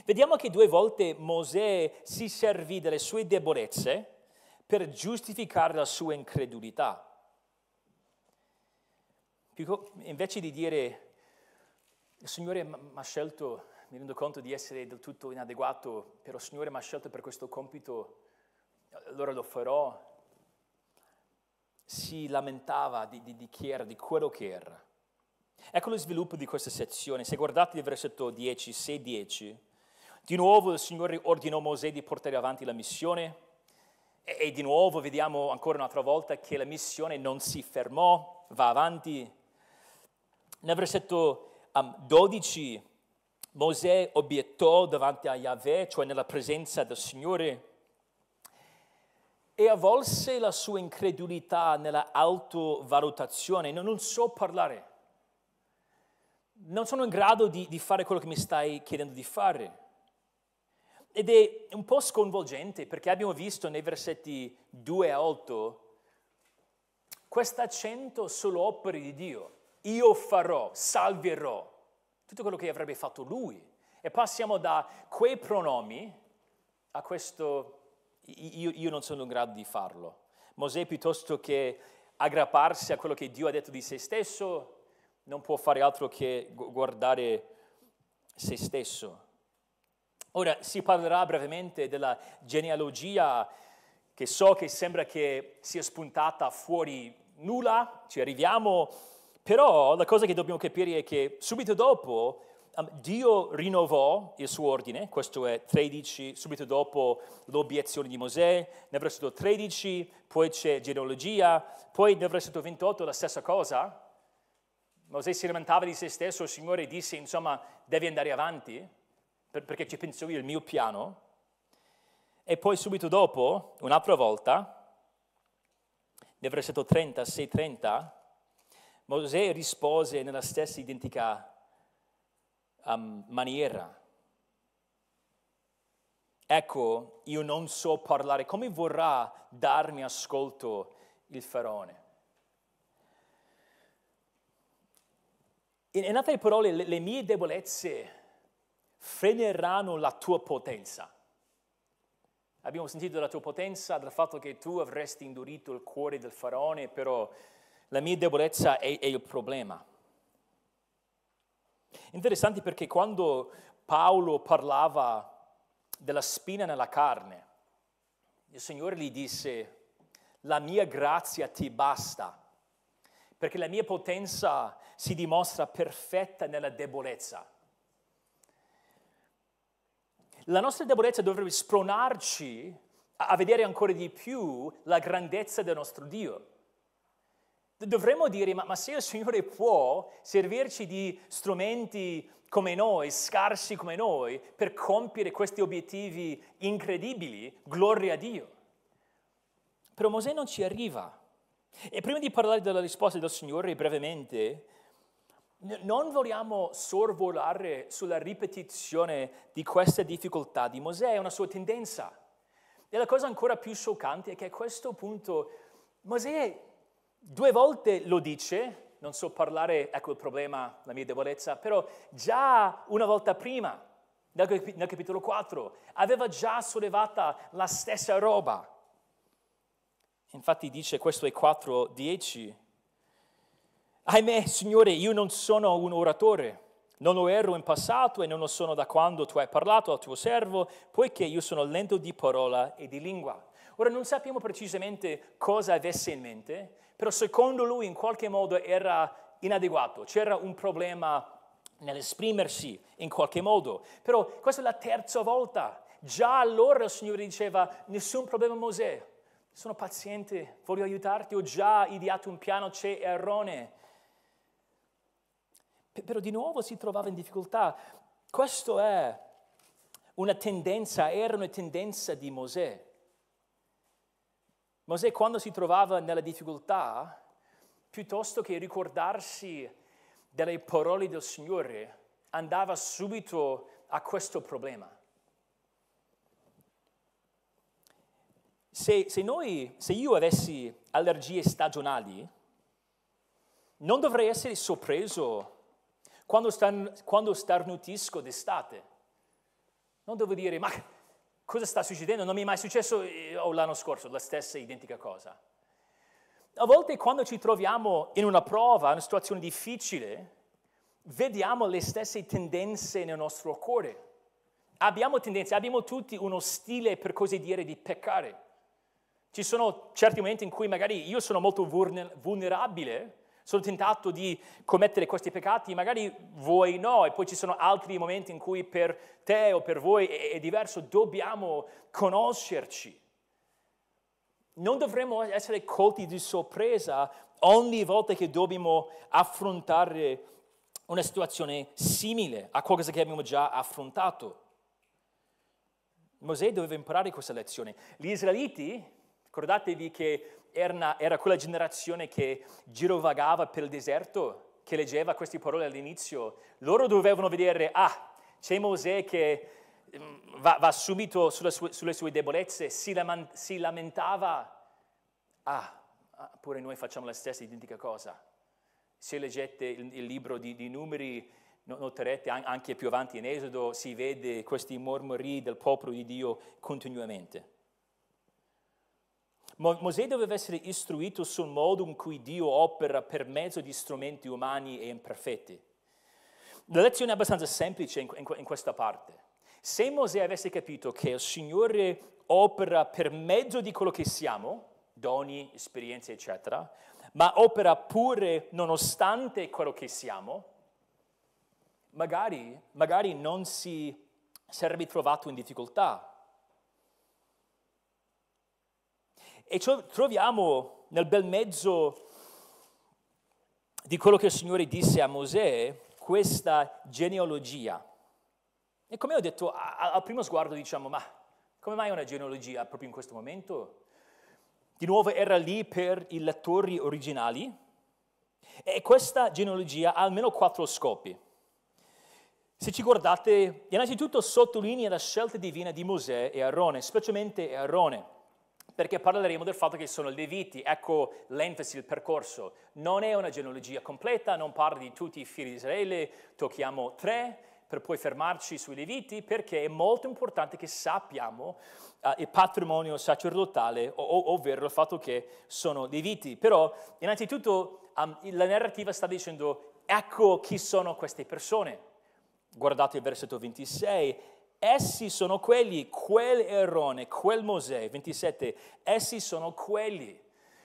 Vediamo che due volte Mosè si servì delle sue debolezze per giustificare la sua incredulità. Invece di dire, il Signore mi ha scelto, mi rendo conto di essere del tutto inadeguato, però il Signore mi ha scelto per questo compito, allora lo farò, si lamentava di chi era, di quello che era. Ecco lo sviluppo di questa sezione. Se guardate il versetto 10, 6-10, di nuovo il Signore ordinò Mosè di portare avanti la missione e di nuovo vediamo ancora un'altra volta che la missione non si fermò, va avanti. Nel versetto 12 Mosè obiettò davanti a Yahweh, cioè nella presenza del Signore, e avvolse la sua incredulità nella autovalutazione. Non so parlare. Non sono in grado di fare quello che mi stai chiedendo di fare. Ed è un po' sconvolgente perché abbiamo visto nei versetti 2-8 questo accento sulle opere di Dio. Io farò, salverò, tutto quello che avrebbe fatto lui. E passiamo da quei pronomi a questo io non sono in grado di farlo. Mosè piuttosto che aggrapparsi a quello che Dio ha detto di se stesso non può fare altro che guardare se stesso. Ora, si parlerà brevemente della genealogia, che so che sembra che sia spuntata fuori nulla, ci arriviamo, però la cosa che dobbiamo capire è che subito dopo Dio rinnovò il suo ordine, questo è 13, subito dopo l'obiezione di Mosè, nel versetto 13, poi c'è genealogia, poi nel versetto 28 la stessa cosa, Mosè si lamentava di se stesso, il Signore disse, insomma, devi andare avanti, perché ci penso io, il mio piano. E poi subito dopo, un'altra volta, nel versetto 30, 6-30, Mosè rispose nella stessa identica maniera. Ecco, io non so parlare, come vorrà darmi ascolto il Faraone? In altre parole, le mie debolezze freneranno la tua potenza. Abbiamo sentito della tua potenza, del fatto che tu avresti indurito il cuore del Faraone, però la mia debolezza è il problema. Interessante perché quando Paolo parlava della spina nella carne, il Signore gli disse, la mia grazia ti basta, perché la mia potenza si dimostra perfetta nella debolezza. La nostra debolezza dovrebbe spronarci a vedere ancora di più la grandezza del nostro Dio. Dovremmo dire, ma se il Signore può servirci di strumenti come noi, scarsi come noi, per compiere questi obiettivi incredibili, gloria a Dio. Però Mosè non ci arriva. E prima di parlare della risposta del Signore brevemente, non vogliamo sorvolare sulla ripetizione di questa difficoltà di Mosè, è una sua tendenza. E la cosa ancora più scioccante è che a questo punto Mosè due volte lo dice, non so parlare, ecco il problema, la mia debolezza, però già una volta prima, nel capitolo 4, aveva già sollevata la stessa roba. Infatti dice, questo è 4:10, ahimè, Signore, io non sono un oratore, non lo ero in passato e non lo sono da quando tu hai parlato al tuo servo, poiché io sono lento di parola e di lingua. Ora non sappiamo precisamente cosa avesse in mente, però secondo lui in qualche modo era inadeguato, c'era un problema nell'esprimersi in qualche modo. Però questa è la terza volta, già allora il Signore diceva nessun problema Mosè, sono paziente, voglio aiutarti, ho già ideato un piano, c'è Arone. Però di nuovo si trovava in difficoltà. Questa è una tendenza, era una tendenza di Mosè. Mosè quando si trovava nella difficoltà, piuttosto che ricordarsi delle parole del Signore, andava subito a questo problema. Se io avessi allergie stagionali, non dovrei essere sorpreso quando starnutisco d'estate. Non devo dire, ma cosa sta succedendo? Non mi è mai successo l'anno scorso, la stessa identica cosa. A volte quando ci troviamo in una prova, in una situazione difficile, vediamo le stesse tendenze nel nostro cuore. Abbiamo tendenze, abbiamo tutti uno stile, per così dire, di peccare. Ci sono certi momenti in cui magari io sono molto vulnerabile, sono tentato di commettere questi peccati, magari voi no, e poi ci sono altri momenti in cui per te o per voi è diverso, dobbiamo conoscerci. Non dovremmo essere colti di sorpresa ogni volta che dobbiamo affrontare una situazione simile a qualcosa che abbiamo già affrontato. Mosè doveva imparare questa lezione. Gli israeliti, ricordatevi che era quella generazione che girovagava per il deserto, che leggeva queste parole all'inizio, loro dovevano vedere, c'è Mosè che va subito sulle sue debolezze, si lamentava, pure noi facciamo la stessa identica cosa. Se leggete il libro di Numeri, noterete anche più avanti in Esodo, si vede questi mormori del popolo di Dio continuamente. Mosè doveva essere istruito sul modo in cui Dio opera per mezzo di strumenti umani e imperfetti. La lezione è abbastanza semplice in questa parte. Se Mosè avesse capito che il Signore opera per mezzo di quello che siamo, doni, esperienze, eccetera, ma opera pure nonostante quello che siamo, magari non si sarebbe trovato in difficoltà. E ci troviamo nel bel mezzo di quello che il Signore disse a Mosè, questa genealogia. E come ho detto, al primo sguardo diciamo, ma come mai una genealogia proprio in questo momento? Di nuovo era lì per i lettori originali. E questa genealogia ha almeno 4 scopi. Se ci guardate, innanzitutto sottolinea la scelta divina di Mosè e Arone, specialmente Arone, perché parleremo del fatto che sono leviti, ecco l'enfasi, il percorso. Non è una genealogia completa, non parla di tutti i figli di Israele, tocchiamo 3 per poi fermarci sui leviti, perché è molto importante che sappiamo il patrimonio sacerdotale, ovvero il fatto che sono leviti. Però innanzitutto la narrativa sta dicendo, ecco chi sono queste persone. Guardate il versetto 26. Essi sono quelli, quel Arone, quel Mosè, 27, essi sono quelli.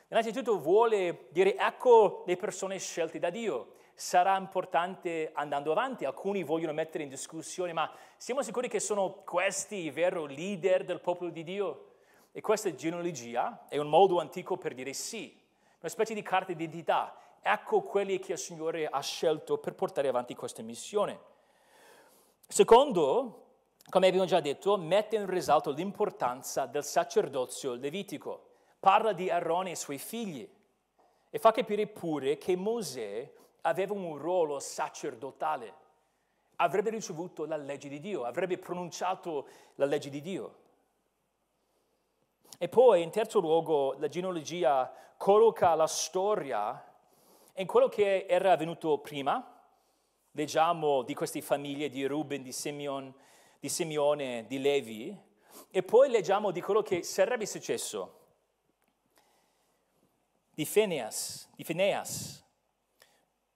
Innanzitutto vuole dire, ecco le persone scelte da Dio. Sarà importante andando avanti, alcuni vogliono mettere in discussione, ma siamo sicuri che sono questi i veri leader del popolo di Dio? E questa genealogia è un modo antico per dire sì, una specie di carta d'identità. Ecco quelli che il Signore ha scelto per portare avanti questa missione. Secondo, come abbiamo già detto, mette in risalto l'importanza del sacerdozio levitico. Parla di Arone e i suoi figli e fa capire pure che Mosè aveva un ruolo sacerdotale. Avrebbe ricevuto la legge di Dio, avrebbe pronunciato la legge di Dio. E poi, in terzo luogo, la genealogia colloca la storia in quello che era avvenuto prima. Leggiamo di queste famiglie di Ruben, di Simeone, di Levi, e poi leggiamo di quello che sarebbe successo, di Phinehas,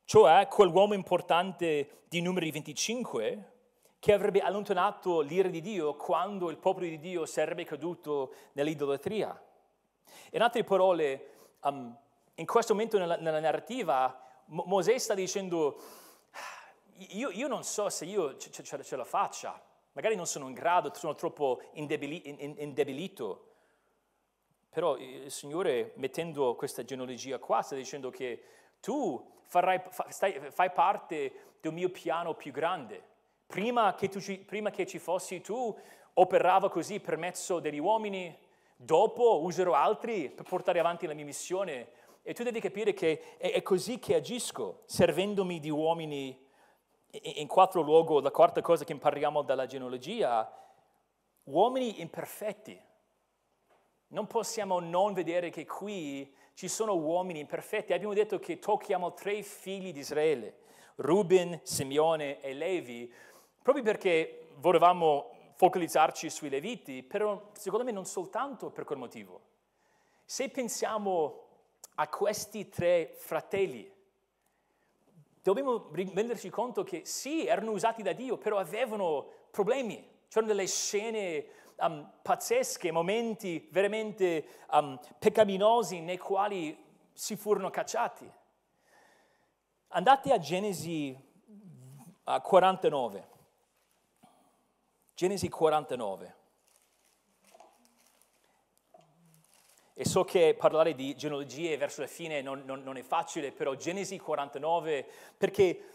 cioè quell'uomo importante di Numeri 25 che avrebbe allontanato l'ira di Dio quando il popolo di Dio sarebbe caduto nell'idolatria. In altre parole, in questo momento nella narrativa Mosè sta dicendo io non so se io ce la faccia, magari non sono in grado, sono troppo indebilito. Però il Signore, mettendo questa genealogia qua, sta dicendo che tu fai parte del mio piano più grande. Prima che ci fossi tu, operavo così per mezzo degli uomini, dopo userò altri per portare avanti la mia missione. E tu devi capire che è così che agisco, servendomi di uomini. In quarto luogo, la quarta cosa che impariamo dalla genealogia, uomini imperfetti. Non possiamo non vedere che qui ci sono uomini imperfetti. Abbiamo detto che tocchiamo 3 figli di Israele, Ruben, Simeone e Levi, proprio perché volevamo focalizzarci sui Leviti, però secondo me non soltanto per quel motivo. Se pensiamo a questi 3 fratelli, dobbiamo renderci conto che sì, erano usati da Dio, però avevano problemi. C'erano delle scene pazzesche, momenti veramente peccaminosi nei quali si furono cacciati. Andate a Genesi 49. Genesi 49. E so che parlare di genealogie verso la fine non è facile, però Genesi 49, perché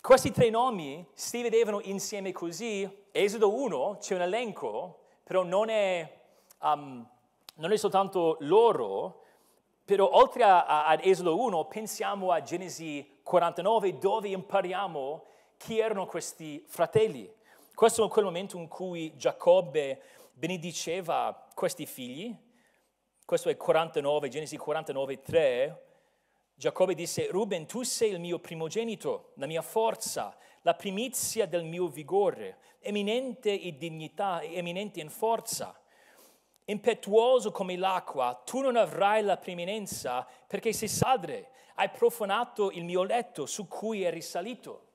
questi 3 nomi si vedevano insieme così. Esodo 1 c'è un elenco, però non è soltanto loro, però oltre ad Esodo 1 pensiamo a Genesi 49 dove impariamo chi erano questi fratelli. Questo è quel momento in cui Giacobbe benediceva questi figli, questo è 49, Genesi 49, 3, Giacobbe disse, Ruben, tu sei il mio primogenito, la mia forza, la primizia del mio vigore, eminente in dignità, eminente in forza, impetuoso come l'acqua, tu non avrai la preminenza perché sei sadre, hai profanato il mio letto su cui eri salito.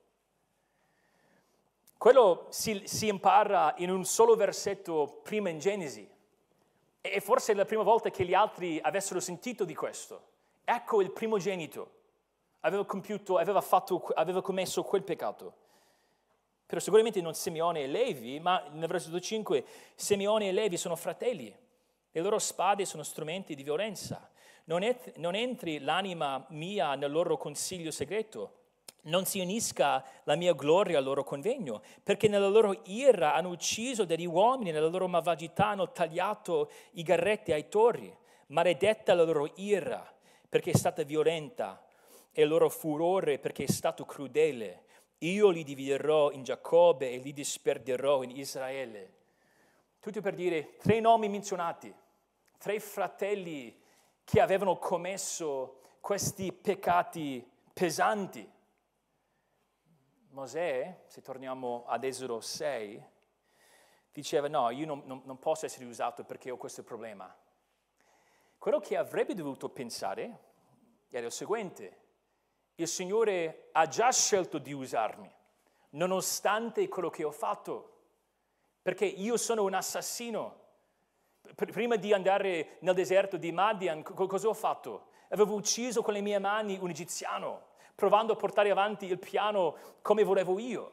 Quello si impara in un solo versetto prima in Genesi, e forse è la prima volta che gli altri avessero sentito di questo. Ecco il primogenito, aveva commesso quel peccato. Però sicuramente non Simeone e Levi, ma nel versetto 5 Simeone e Levi sono fratelli, le loro spade sono strumenti di violenza. Non entri l'anima mia nel loro consiglio segreto, non si unisca la mia gloria al loro convegno, perché nella loro ira hanno ucciso degli uomini, nella loro malvagità hanno tagliato i garretti ai torri, maledetta la loro ira, perché è stata violenta, e il loro furore perché è stato crudele. Io li dividerò in Giacobbe e li disperderò in Israele. Tutto per dire 3 nomi menzionati, 3 fratelli che avevano commesso questi peccati pesanti. Mosè, se torniamo ad Esodo 6, diceva no, io non posso essere usato perché ho questo problema. Quello che avrebbe dovuto pensare era il seguente: il Signore ha già scelto di usarmi, nonostante quello che ho fatto, perché io sono un assassino. Prima di andare nel deserto di Madian, cosa ho fatto? Avevo ucciso con le mie mani un egiziano, provando a portare avanti il piano come volevo io.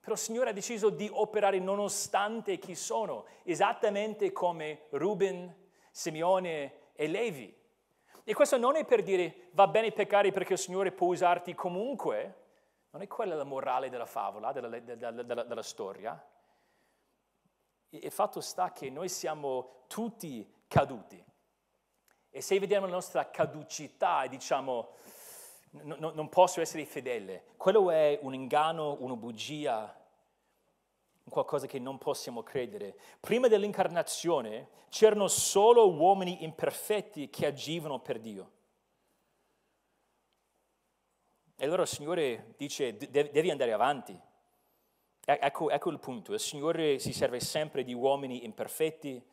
Però il Signore ha deciso di operare nonostante chi sono, esattamente come Ruben, Simeone e Levi. E questo non è per dire va bene peccare perché il Signore può usarti comunque, non è quella la morale della favola, della storia. Il fatto sta che noi siamo tutti caduti. E se vediamo la nostra caducità e diciamo non posso essere fedele, quello è un inganno, una bugia, qualcosa che non possiamo credere. Prima dell'incarnazione c'erano solo uomini imperfetti che agivano per Dio. E allora il Signore dice, devi andare avanti. Ecco il punto, il Signore si serve sempre di uomini imperfetti.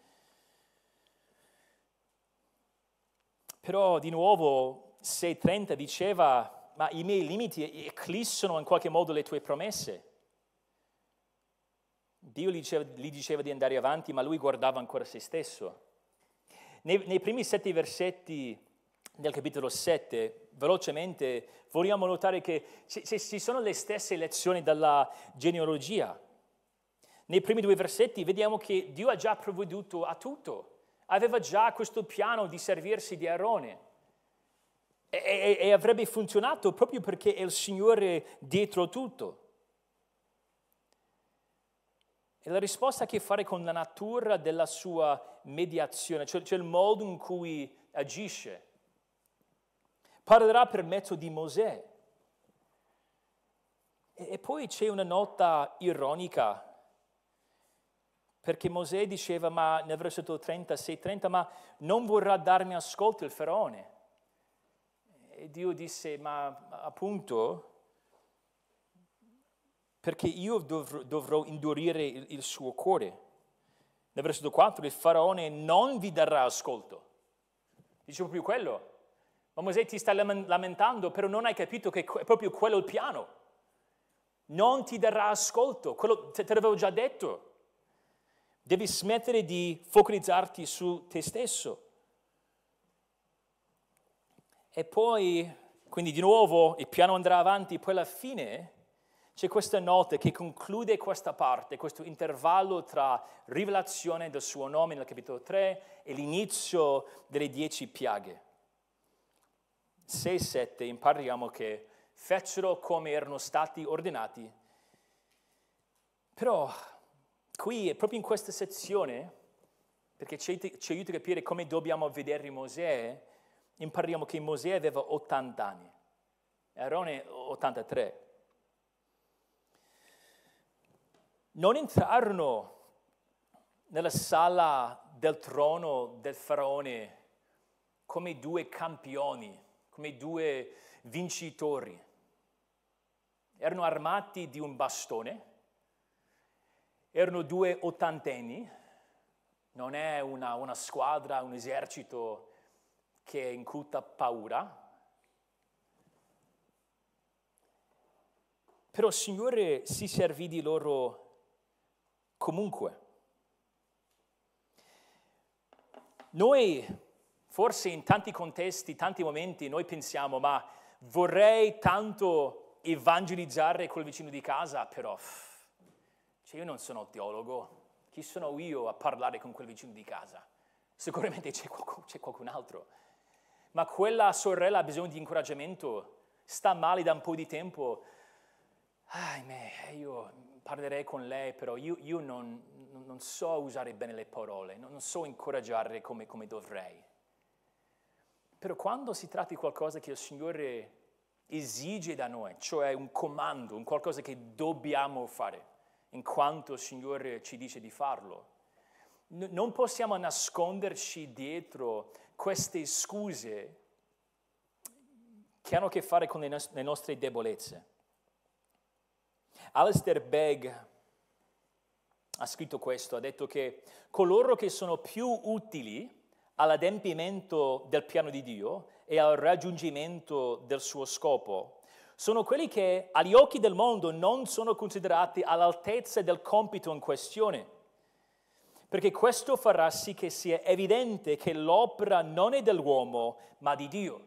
Però di nuovo 6:30 diceva, ma i miei limiti eclissano in qualche modo le tue promesse. Dio gli diceva di andare avanti, ma lui guardava ancora se stesso. Nei primi 7 versetti del capitolo 7, velocemente vogliamo notare che ci sono le stesse lezioni dalla genealogia. Nei primi due versetti vediamo che Dio ha già provveduto a tutto, aveva già questo piano di servirsi di Arone e avrebbe funzionato proprio perché è il Signore dietro tutto. E la risposta ha a che fare con la natura della sua mediazione, cioè il modo in cui agisce. Parlerà per mezzo di Mosè. E poi c'è una nota ironica, perché Mosè diceva, ma nel versetto 36-30, ma non vorrà darmi ascolto il Faraone. E Dio disse, ma appunto, perché io dovrò indurire il suo cuore. Nel versetto 4, il Faraone non vi darà ascolto. Dice proprio quello. Ma Mosè, ti sta lamentando, però non hai capito che è proprio quello il piano. Non ti darà ascolto, quello te l'avevo già detto. Devi smettere di focalizzarti su te stesso. E poi, quindi di nuovo, il piano andrà avanti, poi alla fine c'è questa nota che conclude questa parte, questo intervallo tra rivelazione del suo nome nel capitolo 3 e l'inizio delle 10 piaghe. 6-7 impariamo che fecero come erano stati ordinati. Però qui, proprio in questa sezione, perché ci aiuta a capire come dobbiamo vedere Mosè, impariamo che Mosè aveva 80 anni, Arone 83. Non entrarono nella sala del trono del Faraone come due campioni, come due vincitori. Erano armati di un bastone. Erano due ottantenni, non è una squadra, un esercito che incuta paura. Però il Signore si servì di loro comunque. Noi, forse in tanti contesti, tanti momenti, noi pensiamo, ma vorrei tanto evangelizzare quel vicino di casa, però... Cioè, io non sono teologo, chi sono io a parlare con quel vicino di casa? Sicuramente c'è qualcun altro. Ma quella sorella ha bisogno di incoraggiamento, sta male da un po' di tempo. Ahimè, io parlerei con lei, però io non so usare bene le parole, non so incoraggiare come dovrei. Però quando si tratta di qualcosa che il Signore esige da noi, cioè un comando, un qualcosa che dobbiamo fare, in quanto il Signore ci dice di farlo. Non possiamo nasconderci dietro queste scuse che hanno a che fare con le nostre debolezze. Alistair Begg ha scritto questo, ha detto che coloro che sono più utili all'adempimento del piano di Dio e al raggiungimento del suo scopo sono quelli che agli occhi del mondo non sono considerati all'altezza del compito in questione, perché questo farà sì che sia evidente che l'opera non è dell'uomo, ma di Dio.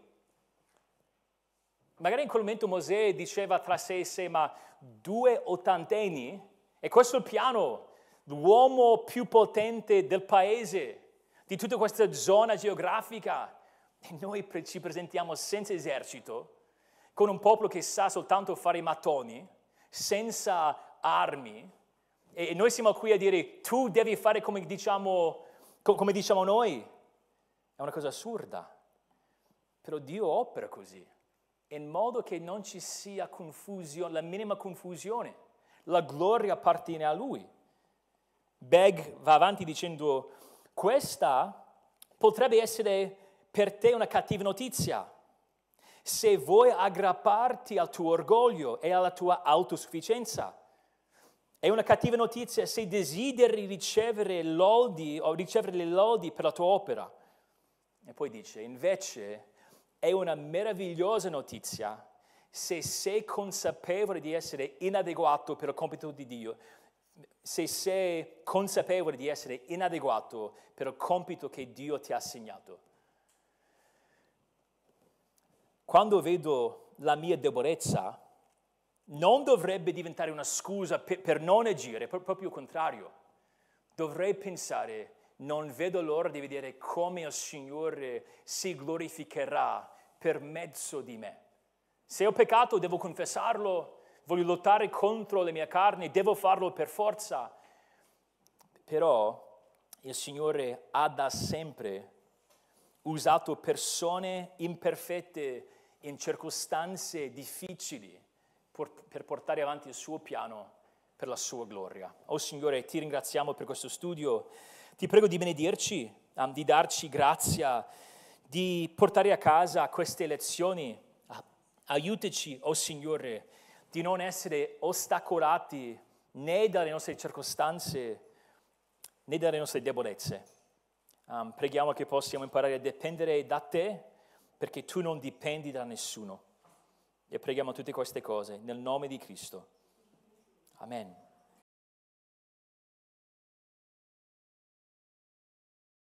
Magari in quel momento Mosè diceva tra sé e sé, ma due ottantenni, e questo è il piano, l'uomo più potente del paese, di tutta questa zona geografica, e noi ci presentiamo senza esercito, con un popolo che sa soltanto fare i mattoni, senza armi, e noi siamo qui a dire tu devi fare come diciamo noi. È una cosa assurda, però Dio opera così, in modo che non ci sia confusione, la minima confusione. La gloria appartiene a Lui. Begg va avanti dicendo, questa potrebbe essere per te una cattiva notizia, se vuoi aggrapparti al tuo orgoglio e alla tua autosufficienza. È una cattiva notizia se desideri ricevere lodi o ricevere le lodi per la tua opera. E poi dice, invece è una meravigliosa notizia se sei consapevole di essere inadeguato per il compito di Dio, se sei consapevole di essere inadeguato per il compito che Dio ti ha assegnato. quando vedo la mia debolezza, non dovrebbe diventare una scusa per non agire, proprio il contrario. Dovrei pensare, non vedo l'ora di vedere come il Signore si glorificherà per mezzo di me. Se ho peccato, devo confessarlo, voglio lottare contro la mia carne, devo farlo per forza. Però il Signore ha da sempre usato persone imperfette in circostanze difficili per portare avanti il suo piano per la sua gloria. Oh Signore, ti ringraziamo per questo studio. Ti prego di benedirci, di darci grazia, di portare a casa queste lezioni. Aiutaci, oh Signore, di non essere ostacolati né dalle nostre circostanze né dalle nostre debolezze. Preghiamo che possiamo imparare a dipendere da te, perché tu non dipendi da nessuno. E preghiamo tutte queste cose nel nome di Cristo. Amen.